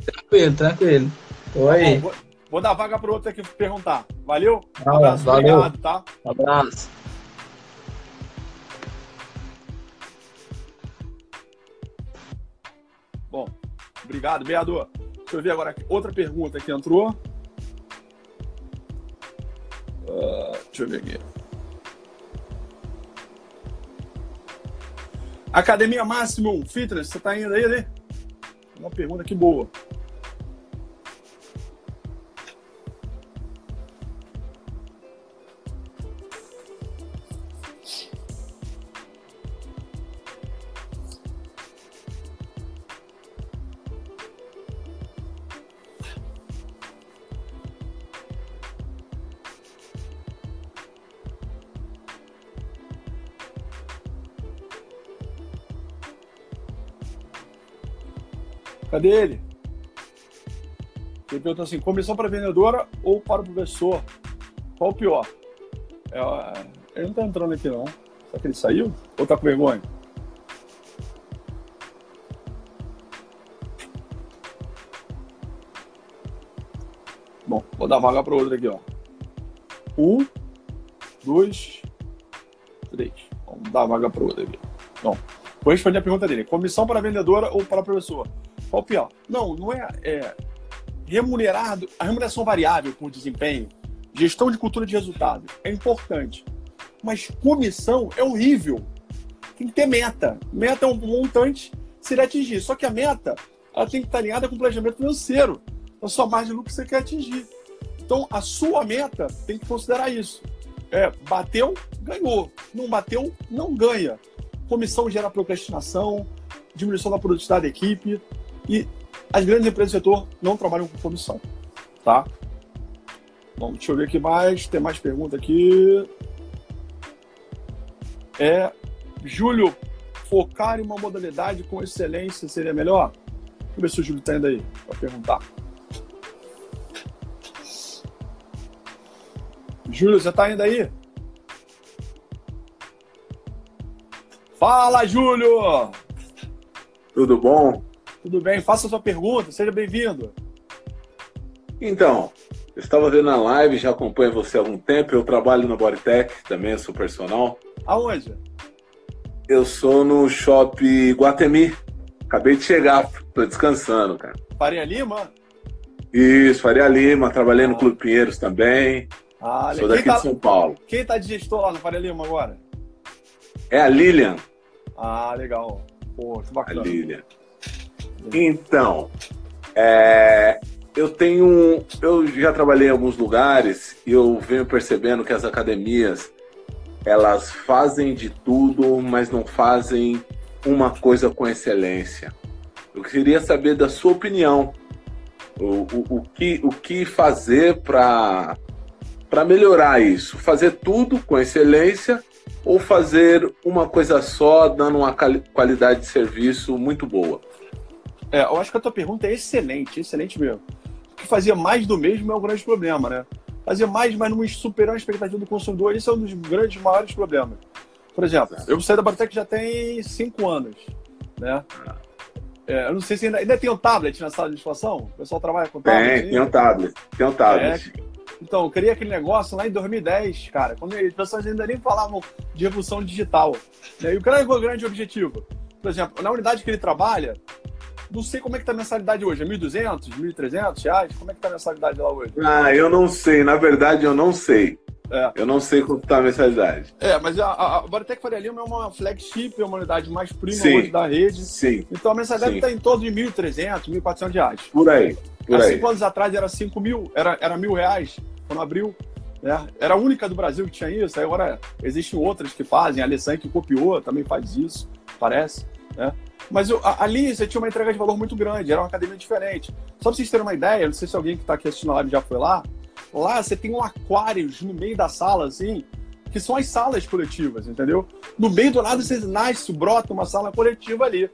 Tranquilo, tranquilo. Tô aí. Tá bom, vou, vou dar vaga para o outro aqui perguntar. Valeu? Um abraço. Valeu. Obrigado, tá? Um abraço. Bom, obrigado, Bedo. Deixa eu ver agora aqui. Outra pergunta que entrou. Uh, deixa eu ver aqui. Academia Máximo Fitness, você tá indo aí, né? Uma pergunta que boa. Cadê ele? Ele perguntou assim, comissão para vendedora ou para o professor? Qual o pior? Ele não está entrando aqui não. Será que ele saiu? Ou está com vergonha? Bom, vou dar vaga para o outro aqui, ó. Um, dois, três. Vamos dar vaga para o outro aqui. Bom, vou responder a pergunta dele. Comissão para vendedora ou para o professor? Qual o pior? Não, não é, é remunerado, a remuneração variável por desempenho, gestão de cultura de resultado, é importante. Mas comissão é horrível. Tem que ter meta. Meta é um montante se ele atingir. Só que a meta, ela tem que estar alinhada com o planejamento financeiro, a sua margem de lucro que você quer atingir. Então, a sua meta tem que considerar isso. É, bateu, ganhou. Não bateu, não ganha. Comissão gera procrastinação, diminuição da produtividade da equipe. E as grandes empresas do setor não trabalham com comissão, tá? Bom, deixa eu ver aqui mais. Tem mais pergunta aqui. É, Júlio, focar em uma modalidade com excelência seria melhor? Deixa eu ver se o Júlio tá indo aí para perguntar. Júlio, você tá indo aí? Fala, Júlio! Tudo bom? Tudo bem, faça a sua pergunta, seja bem-vindo. Então, eu estava vendo a live, já acompanho você há algum tempo, eu trabalho na Bodytech, também sou personal. Aonde? Eu sou no shopping Guatemi, acabei de chegar, tô descansando, cara. Faria Lima? Isso, Faria Lima, trabalhei ah. no Clube Pinheiros também, ah, sou daqui tá, de São Paulo. Quem tá de gestor lá no Faria Lima agora? É a Lilian. Ah, legal, pô, que bacana. A Lilian. Então, é, eu tenho, eu já trabalhei em alguns lugares e eu venho percebendo que as academias, elas fazem de tudo, mas não fazem uma coisa com excelência. Eu queria saber da sua opinião, o, o, o, que, o que fazer para para melhorar isso, fazer tudo com excelência ou fazer uma coisa só, dando uma qualidade de serviço muito boa. É, eu acho que a tua pergunta é excelente, excelente mesmo. Porque fazer mais do mesmo é um grande problema, né? Fazer mais, mas não superar a expectativa do consumidor, isso é um dos grandes, maiores problemas. Por exemplo, eu saí da Bodytech já tem cinco anos, né? É, eu não sei se ainda, ainda tem um tablet na sala de situação? O pessoal trabalha com tablet? Tem, tem um tablet, tem um tablet. É, então, eu criei aquele negócio lá em dois mil e dez, cara, quando as pessoas ainda nem falavam de revolução digital. Né? E o cara é o grande objetivo. Por exemplo, na unidade que ele trabalha, não sei como é que tá a mensalidade hoje, é mil e duzentos, mil e trezentos reais? Como é que tá a mensalidade lá hoje? Ah, eu não sei, na verdade eu não sei. É. Eu não sei quanto está a mensalidade. É, mas a, a, a Bodytech Faria Lima é uma flagship, é uma unidade mais prima hoje da rede. Sim. Então a mensalidade está em torno de mil e trezentos, mil e quatrocentos reais. Por aí. Por Há aí. cinco anos atrás era cinco mil, era, era mil reais quando abriu. Né? Era a única do Brasil que tinha isso, aí agora existem outras que fazem, a Alessandra que copiou também faz isso, parece. Né? Mas eu, a, ali você tinha uma entrega de valor muito grande, era uma academia diferente. Só para vocês terem uma ideia, não sei se alguém que está aqui assistindo a live já foi lá, lá você tem um aquário no meio da sala, assim, que são as salas coletivas, entendeu? No meio do lado você nasce, brota uma sala coletiva ali.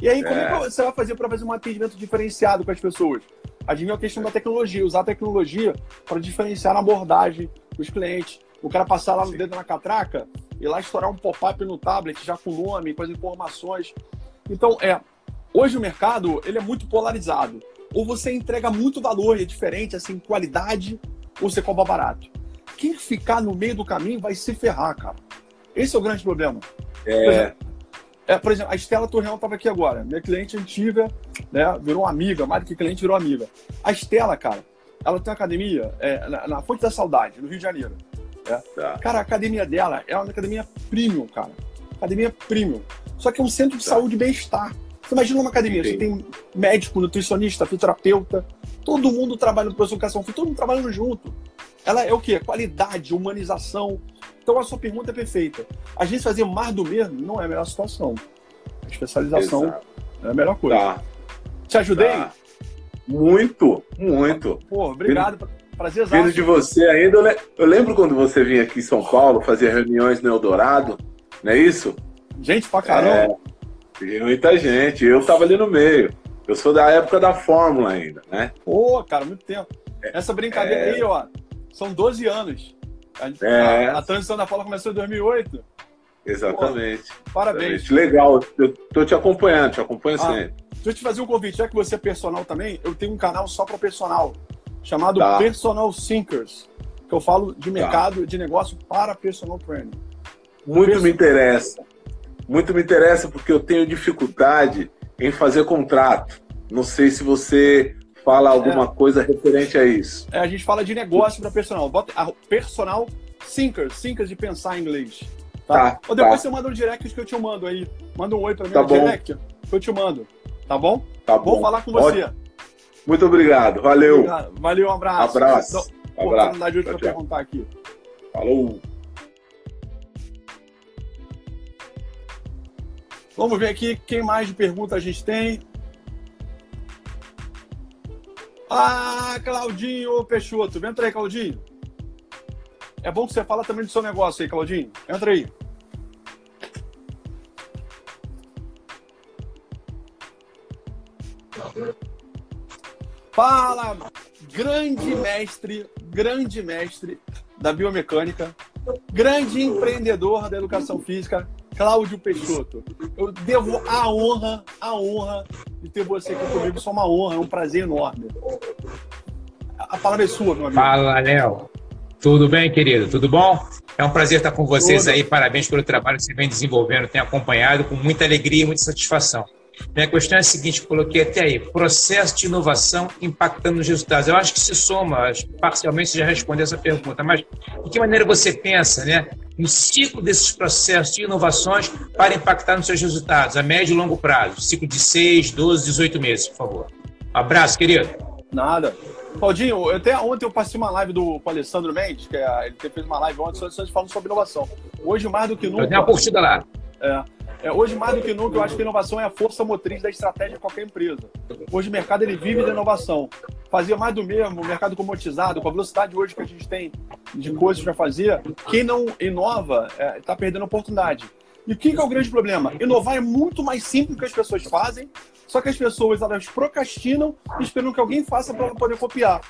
E aí, como é que você vai fazer para fazer um atendimento diferenciado com as pessoas? Adivinha a questão da tecnologia, usar a tecnologia para diferenciar na abordagem dos clientes. O cara passar lá no dedo na catraca e lá estourar um pop-up no tablet, já com o nome, com as informações. Então, é, hoje o mercado ele é muito polarizado. Ou você entrega muito valor e é diferente, assim, qualidade, ou você compra barato. Quem ficar no meio do caminho vai se ferrar, cara. Esse é o grande problema. É... Por exemplo, É, por exemplo, a Estela Torreão estava aqui agora, minha cliente antiga, né, virou amiga, mais do que cliente virou amiga. A Estela, cara, ela tem uma academia é, na, na Fonte da Saudade, no Rio de Janeiro. Né? Tá. Cara, a academia dela é uma academia premium, cara. Academia premium. Só que é um centro de tá. saúde e bem-estar. Você imagina uma academia, Entendi. Você tem médico, nutricionista, fisioterapeuta, todo mundo trabalhando com educação, todo mundo trabalhando junto. Ela é o quê? Qualidade, humanização. Então a sua pergunta é perfeita. A gente fazer mais do mesmo não é a melhor situação. A especialização Exato. É a melhor coisa. Tá. Te ajudei? Tá. Muito, muito. Pô, obrigado. Vindo, prazer exato. Vindo de você ainda. Eu, le eu lembro quando você vinha aqui em São Paulo, fazia reuniões no Eldorado, não é isso? Gente pra caramba. É, muita gente. Eu tava ali no meio. Eu sou da época da Fórmula ainda, né? Pô, cara, muito tempo. Essa brincadeira é... aí, ó, são doze anos. A, gente, é. a, a transição da Fórmula começou em dois mil e oito. Exatamente. Pô, parabéns. Exatamente. Legal, eu tô te acompanhando, te acompanho ah, sempre. Deixa eu te fazer um convite, já que você é personal também, eu tenho um canal só para personal, chamado tá. Personal Thinkers, que eu falo de mercado, tá. de negócio para personal training. Muito personal. me interessa. Muito me interessa porque eu tenho dificuldade em fazer contrato. Não sei se você... Fala alguma é. coisa referente a isso. É, a gente fala de negócio para personal. Bota a Personal Thinkers, Thinkers de pensar em inglês. Tá? Tá, Ou depois tá. você manda um direct que eu te mando aí. Manda um oi para mim tá no bom. direct que eu te mando. Tá bom? Tá bom. Vou falar com você. Ótimo. Muito obrigado. Valeu. Obrigado. Valeu, um abraço. Abraço. Então, abraço. Oportunidade hoje para perguntar aqui. Falou. Vamos ver aqui quem mais de pergunta a gente tem. Ah, Claudinho Peixoto. Entra aí, Claudinho. É bom que você fala também do seu negócio aí, Claudinho. Entra aí. Fala, grande mestre, grande mestre da biomecânica, grande empreendedor da educação física, Cláudio Peixoto. Eu devo a honra, a honra de ter você aqui comigo. Isso é uma honra, é um prazer enorme. A palavra é sua, meu amigo. Fala, Léo. Tudo bem, querido? Tudo bom? É um prazer estar com vocês Tudo. aí. Parabéns pelo trabalho que você vem desenvolvendo. Tenho acompanhado com muita alegria e muita satisfação. Minha questão é a seguinte, coloquei até aí. Processo de inovação impactando nos resultados. Eu acho que se soma, acho que parcialmente você já respondeu essa pergunta, mas de que maneira você pensa, né? No ciclo desses processos de inovações para impactar nos seus resultados, a médio e longo prazo. Ciclo de seis, doze, dezoito meses, por favor. Um abraço, querido. Nada. Claudinho, até ontem eu passei uma live do, com o Alessandro Mendes, que é, ele fez uma live ontem, só falando sobre inovação. Hoje, mais do que nunca... Eu dei uma curtida lá. É. É, hoje, mais do que nunca, eu acho que a inovação é a força motriz da estratégia de qualquer empresa. Hoje, o mercado ele vive da inovação. Fazer mais do mesmo, o mercado comoditizado, com a velocidade hoje que a gente tem de coisas para fazer, quem não inova está é, perdendo a oportunidade. E o que, que é o grande problema? Inovar é muito mais simples do que as pessoas fazem, só que as pessoas elas procrastinam esperando que alguém faça para poder copiar.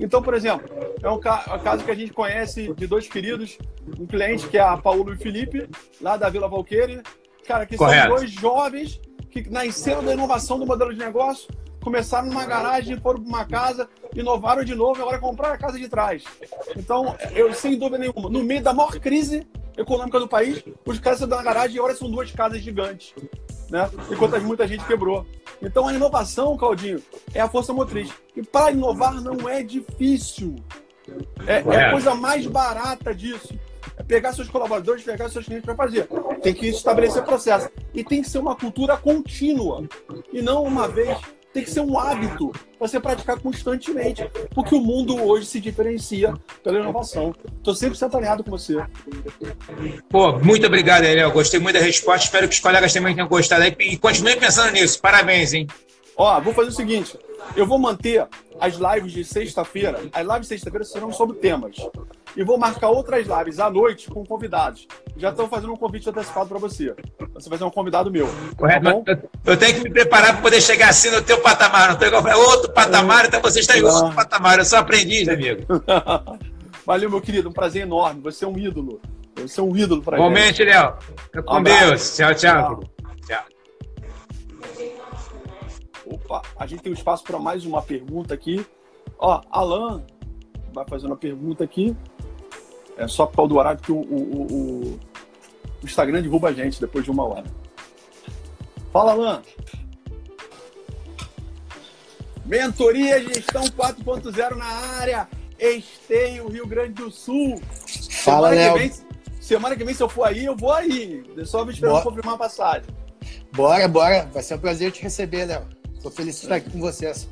Então, por exemplo, é um caso que a gente conhece de dois queridos, um cliente que é a Paulo e Felipe, lá da Vila Valqueire, cara, que Correto. São dois jovens que nasceram da inovação do modelo de negócio, começaram numa garagem, foram para uma casa, inovaram de novo e agora compraram a casa de trás. Então, eu sem dúvida nenhuma, no meio da maior crise econômica do país, os caras saíram da garagem e agora são duas casas gigantes, né? Enquanto muita gente quebrou. Então, a inovação, Claudinho, é a força motriz. E para inovar não é difícil. É, é a coisa mais barata disso. É pegar seus colaboradores, pegar seus clientes para fazer. Tem que estabelecer processo. E tem que ser uma cultura contínua. E não uma vez. Tem que ser um hábito para você praticar constantemente. Porque o mundo hoje se diferencia pela inovação. Estou sempre alinhado com você. Pô, muito obrigado, Léo. Gostei muito da resposta. Espero que os colegas também tenham gostado. E continue pensando nisso. Parabéns, hein? Ó, vou fazer o seguinte. Eu vou manter as lives de sexta-feira. As lives de sexta-feira serão sobre temas. E vou marcar outras lives à noite com convidados. Já estou fazendo um convite antecipado para você. Você vai ser um convidado meu. Correto. Tá bom? Eu tenho que me preparar para poder chegar assim no teu patamar. Não tem outro patamar, então você está em outro patamar. Eu sou aprendiz, amigo. Valeu, meu querido. Um prazer enorme. Você é um ídolo. Você é um ídolo para mim. Comente, Léo. Fica com Deus. Tchau, tchau. Tchau. Opa, a gente tem um espaço para mais uma pergunta aqui. Ó, Alan vai fazendo a pergunta aqui. É só por causa do horário que o, o, o, o Instagram derruba a gente depois de uma hora. Fala, Alan. Mentoria Gestão quatro ponto zero na área. Esteio, Rio Grande do Sul. Fala, Léo. Semana que vem, se eu for aí, eu vou aí. Eu só me esperando confirmar a passagem. Bora, bora. Vai ser um prazer te receber, Léo. Estou feliz de estar aqui com vocês.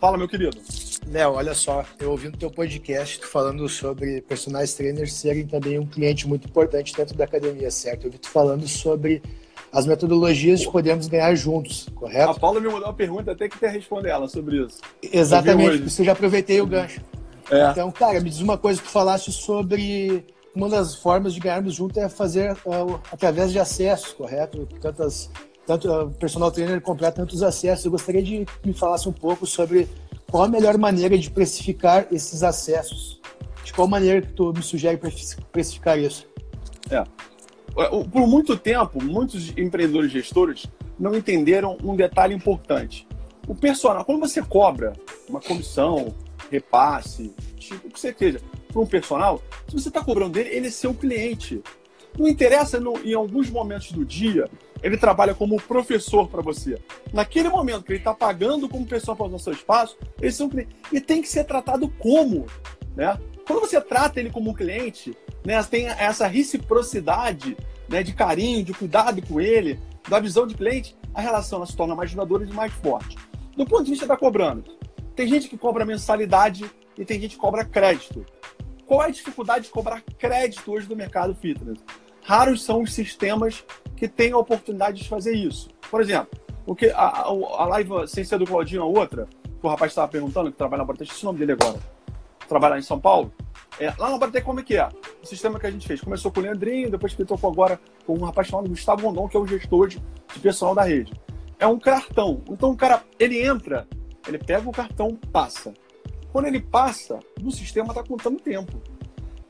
Fala, meu querido. Léo, olha só, eu ouvindo o teu podcast, tu falando sobre personal trainers serem também um cliente muito importante dentro da academia, certo? Eu vi tu falando sobre as metodologias que podemos ganhar juntos, correto? A Paula me mandou uma pergunta, até que quer responder ela sobre isso. Exatamente, por isso eu já aproveitei o gancho. É. Então, cara, me diz uma coisa que tu falaste sobre... Uma das formas de ganharmos juntos é fazer uh, através de acessos, correto? Tantas, tanto o uh, personal trainer comprar tantos acessos. Eu gostaria de que me falasse um pouco sobre... Qual a melhor maneira de precificar esses acessos? De qual maneira que tu me sugere precificar isso? É. Por muito tempo, muitos empreendedores e gestores não entenderam um detalhe importante. O personal, quando você cobra uma comissão, repasse, tipo, o que você seja, para um personal, se você está cobrando dele, ele é seu cliente. Não interessa, no, em alguns momentos do dia, ele trabalha como professor para você. Naquele momento que ele está pagando como pessoal para usar seu espaço, ele é um cliente. E tem que ser tratado como, né? Quando você trata ele como um cliente, né, tem essa reciprocidade, né, de carinho, de cuidado com ele, da visão de cliente, a relação ela se torna mais duradoura e mais forte. Do ponto de vista da cobrança, tem gente que cobra mensalidade e tem gente que cobra crédito. Qual é a dificuldade de cobrar crédito hoje no mercado fitness? Raros são os sistemas que têm a oportunidade de fazer isso. Por exemplo, o que a, a live sem ser do Claudinho, a outra, que o rapaz estava perguntando, que trabalha na Bodytech, esse é o nome dele agora, trabalha em São Paulo. É, lá na Bodytech, como é que é? O sistema que a gente fez. Começou com o Leandrinho, depois que tocou agora com um rapaz chamado Gustavo Rondon, que é o gestor de, de personal da rede. É um cartão. Então o cara, ele entra, ele pega o cartão, passa. Quando ele passa, no sistema está contando tempo.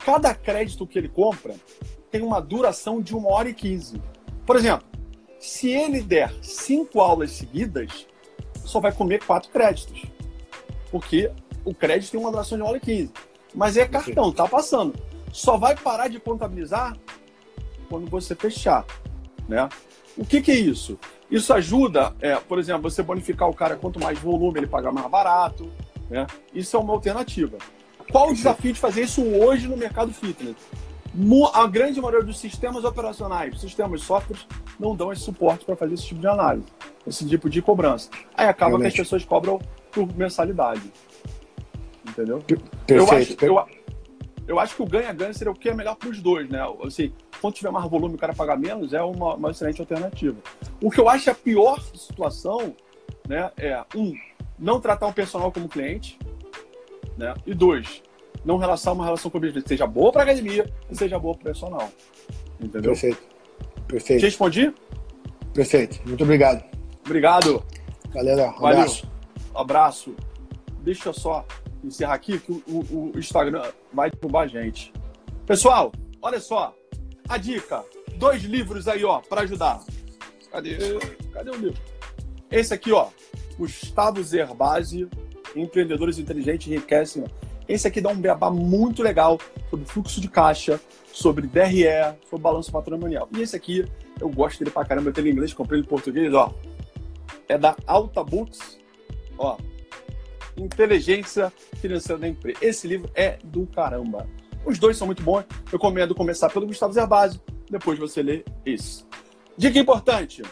Cada crédito que ele compra tem uma duração de uma hora e quinze. Por exemplo, se ele der cinco aulas seguidas, só vai comer quatro créditos. Porque o crédito tem uma duração de uma hora e quinze. Mas é cartão, tá passando. Só vai parar de contabilizar quando você fechar, né? O que que é isso? Isso ajuda, é, por exemplo, você bonificar o cara, quanto mais volume ele pagar mais barato, né? Isso é uma alternativa. Qual o desafio de fazer isso hoje no mercado fitness? A grande maioria dos sistemas operacionais, sistemas softwares, não dão esse suporte para fazer esse tipo de análise, esse tipo de cobrança. Aí acaba Realmente. que as pessoas cobram por mensalidade. Entendeu? Perfeito. Eu acho, eu, eu acho que o ganha-ganha seria o que é melhor para os dois, né? Assim, quando tiver mais volume e o cara pagar menos, é uma, uma excelente alternativa. O que eu acho a pior situação, né, é, um, não tratar um personal como cliente, né? E dois, não relação uma relação com o objetivo, seja boa para a academia e seja boa para o personal. Entendeu? Perfeito. Perfeito. Te respondi? Perfeito. Muito obrigado. Obrigado. Galera, um Valeu. abraço. Abraço. Deixa eu só encerrar aqui que o, o, o Instagram vai derrubar a gente. Pessoal, olha só. A dica. Dois livros aí, ó, para ajudar. Cadê? Cadê o livro? Esse aqui, ó. Gustavo Cerbasi, Empreendedores Inteligentes Enriquecem. Esse aqui dá um beabá muito legal sobre fluxo de caixa, sobre D R E, sobre balanço patrimonial. E esse aqui, eu gosto dele pra caramba, eu tenho em inglês, comprei ele em português, ó. É da Alta Books, ó. Inteligência Financeira da Empresa. Esse livro é do caramba. Os dois são muito bons. Eu recomendo começar pelo Gustavo Cerbasi, depois você lê isso. Dica importante.